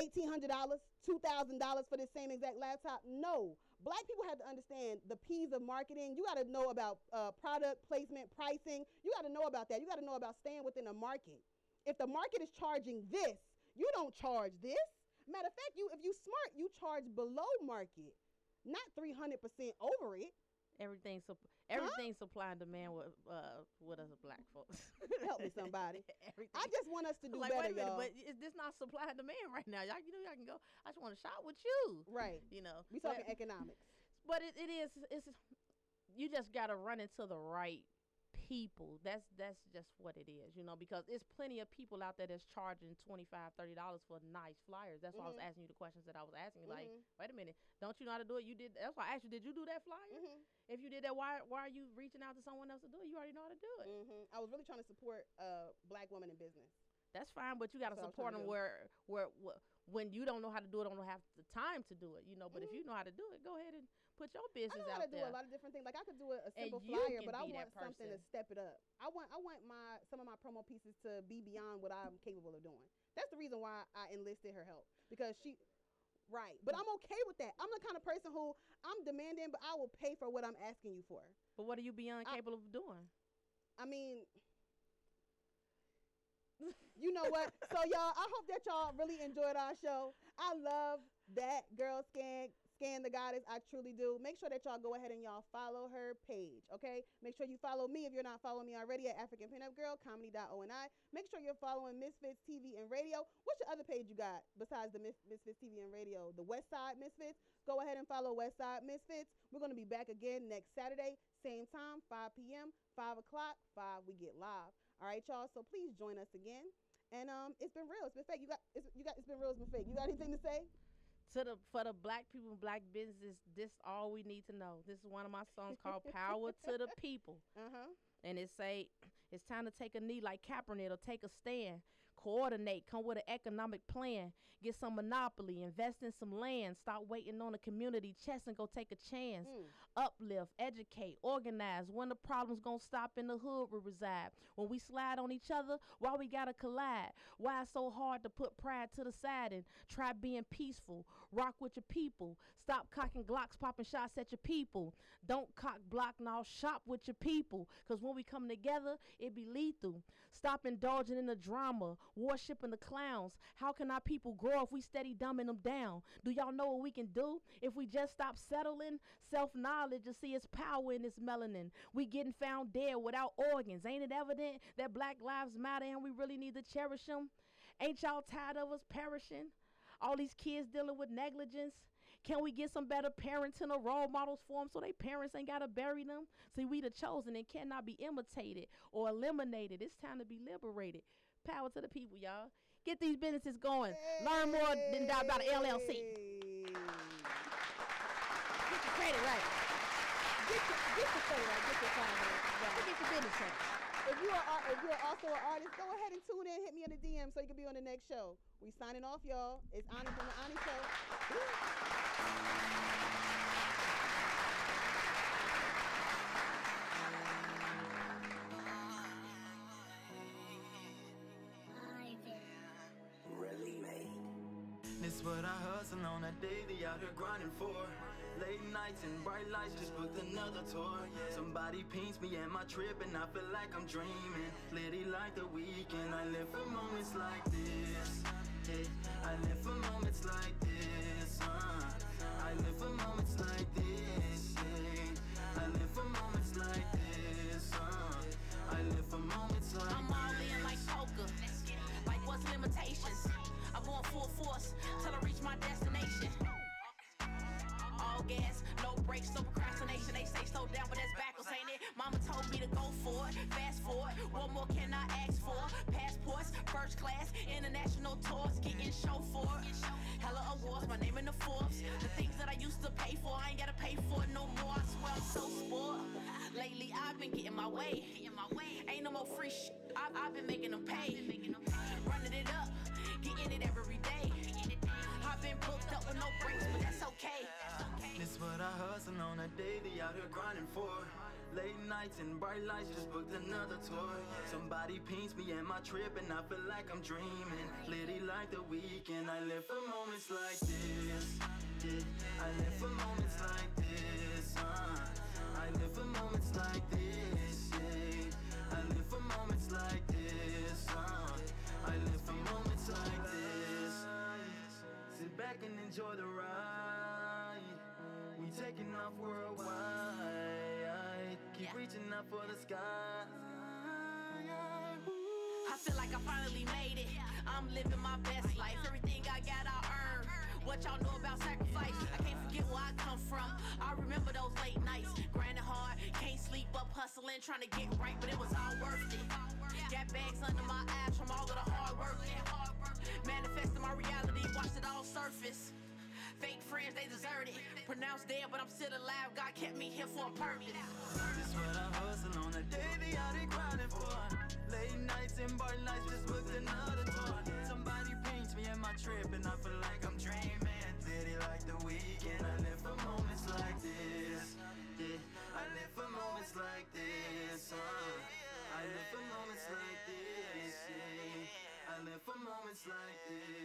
eighteen hundred dollars, two thousand dollars for this same exact laptop? No. Black people have to understand the P's of marketing. You got to know about uh, product placement, pricing. You got to know about that. You got to know about staying within a market. If the market is charging this, you don't charge this. Matter of fact, you if you smart, you charge below market, not three hundred percent over it. Everything, sup- everything huh? supply and demand with uh, with us black folks. Help me, somebody. I just want us to do like, better, wait a minute, y'all. But is this not supply and demand right now? Y'all, you know, y'all can go. I just want to shop with you, right? You know, we talking but, economics. But it, it is. It's you just gotta run into the right people. That's that's just what it is, you know. Because there's plenty of people out there that's charging twenty-five, thirty dollars for nice flyers. That's mm-hmm. why I was asking you the questions that I was asking. Mm-hmm. Like, wait a minute, don't you know how to do it? You did. That's why I asked you, did you do that flyer? Mm-hmm. If you did that, why why are you reaching out to someone else to do it? You already know how to do it. Mm-hmm. I was really trying to support uh, black women in business. That's fine, but you got to support them where, where where when you don't know how to do it, don't have the time to do it, you know. But mm-hmm. if you know how to do it, go ahead and put your business out there. I know how to there. do a lot of different things. Like I could do a, a simple flyer, but I want something to step it up. I want I want my some of my promo pieces to be beyond what I'm capable of doing. That's the reason why I enlisted her help, because she. Right. But I'm okay with that. I'm the kind of person who I'm demanding, but I will pay for what I'm asking you for. But what are you beyond I, capable of doing? I mean, you know what? So, y'all, I hope that y'all really enjoyed our show. I love that girl, Scan. Scan the Goddess. I truly do. Make sure that y'all go ahead and y'all follow her page, okay? Make sure you follow me if you're not following me already at African Pin-Up Girl, comedy dot O N I. Make sure you're following Misfits T V and Radio. What's your other page you got besides the Misfits T V and Radio? The West Side Misfits? Go ahead and follow West Side Misfits. We're going to be back again next Saturday, same time, five p.m., five o'clock, five, we get live. All right, y'all, so please join us again. And um, it's been real. It's been fake. You got, it's, you got, it's been real. It's been fake. You got anything to say? To the for the black people and black businesses, this all we need to know. This is one of my songs called Power to the People. Uh-huh. And it say, it's time to take a knee like Kaepernick or take a stand. Coordinate, come with an economic plan. Get some monopoly, invest in some land. Stop waiting on the community chest and go take a chance. Mm. Uplift, educate, organize. When the problem's gonna stop in the hood we reside. When we slide on each other, why we gotta collide? Why it's so hard to put pride to the side and try being peaceful. Rock with your people. Stop cocking Glocks, popping shots at your people. Don't cock block, now shop with your people. Cause when we come together, it be lethal. Stop indulging in the drama, worshiping the clowns. How can our people grow if we steady dumbing them down? Do y'all know what we can do if we just stop settling? Self-knowledge to see its power in its melanin. We getting found dead without organs. Ain't it evident that black lives matter and we really need to cherish them? Ain't y'all tired of us perishing? All these kids dealing with negligence. Can we get some better parents and role models for them so their parents ain't got to bury them? See, we the chosen and cannot be imitated or eliminated. It's time to be liberated. Power to the people, y'all. Get these businesses going. Hey. Learn more than die about an L L C. Hey. Get your credit right. Get your, get your credit right. Get your credit right. Get your business right. If you are, if you are also an artist, go ahead and tune in. Hit me on the D M so you can be on the next show. We signing off, y'all. It's Ani from the Ani Show. Really made. This what I hustle on a daily out here grinding for. Late nights and bright lights, just booked another tour, yeah. Somebody pings me at my trip and I feel like I'm dreaming. Litty like the weekend, I live for moments like this, yeah. I live for moments like this, uh. I live for moments like this, yeah. I live for moments like this, uh. I live for moments like I'm this. I'm all in like poker, like what's limitations? I'm on full force till I reach my destination. All gas, no brakes, no procrastination. They say slow down, but that's backwards, ain't it? Mama told me to go for it, fast forward. What more can I ask for? Passports, first class, international tours, getting show for it. Hella awards, my name in the Forbes. The things that I used to pay for, I ain't gotta pay for it no more. I swear I'm so spoiled. Lately I've been getting my way. Ain't no more free shit. I've, I've been making them pay. Running it up, getting it every day. I've been booked up with no breaks, but that's okay. That's okay. This what I hustle on a daily out here grinding for. Late nights and bright lights, just booked another tour. Somebody pings me at my trip and I feel like I'm dreaming. Litty like the weekend, I live for moments like this. Yeah. I live for moments like this. Uh. I live for moments like this. Yeah. I live for moments like this. Uh. I live for moments like this. Sit back and enjoy the ride. We taking off worldwide. Keep yeah. reaching up for the sky. I feel like I finally made it. I'm living my best life. Everything I got, I earned. What y'all know about sacrifice? I can't forget where I come from. I remember those late nights. Grinding hard, can't sleep, up hustling, trying to get right, but it was all worth it. Got bags under my eyes from all of the hard work. Manifesting my reality, watched it all surface. Fake friends, they deserted. Pronounced dead, but I'm still alive. God kept me here for a purpose. This what I hustle on a daily, I did grinding for. Late nights and bright lights, just booked another tour. Somebody paints me in my trip, and I feel like I'm dreaming. City like the weekend, I live for moments like this. Yeah. I live for moments like this. Uh. I live for moments like this. Yeah. I live for moments like this.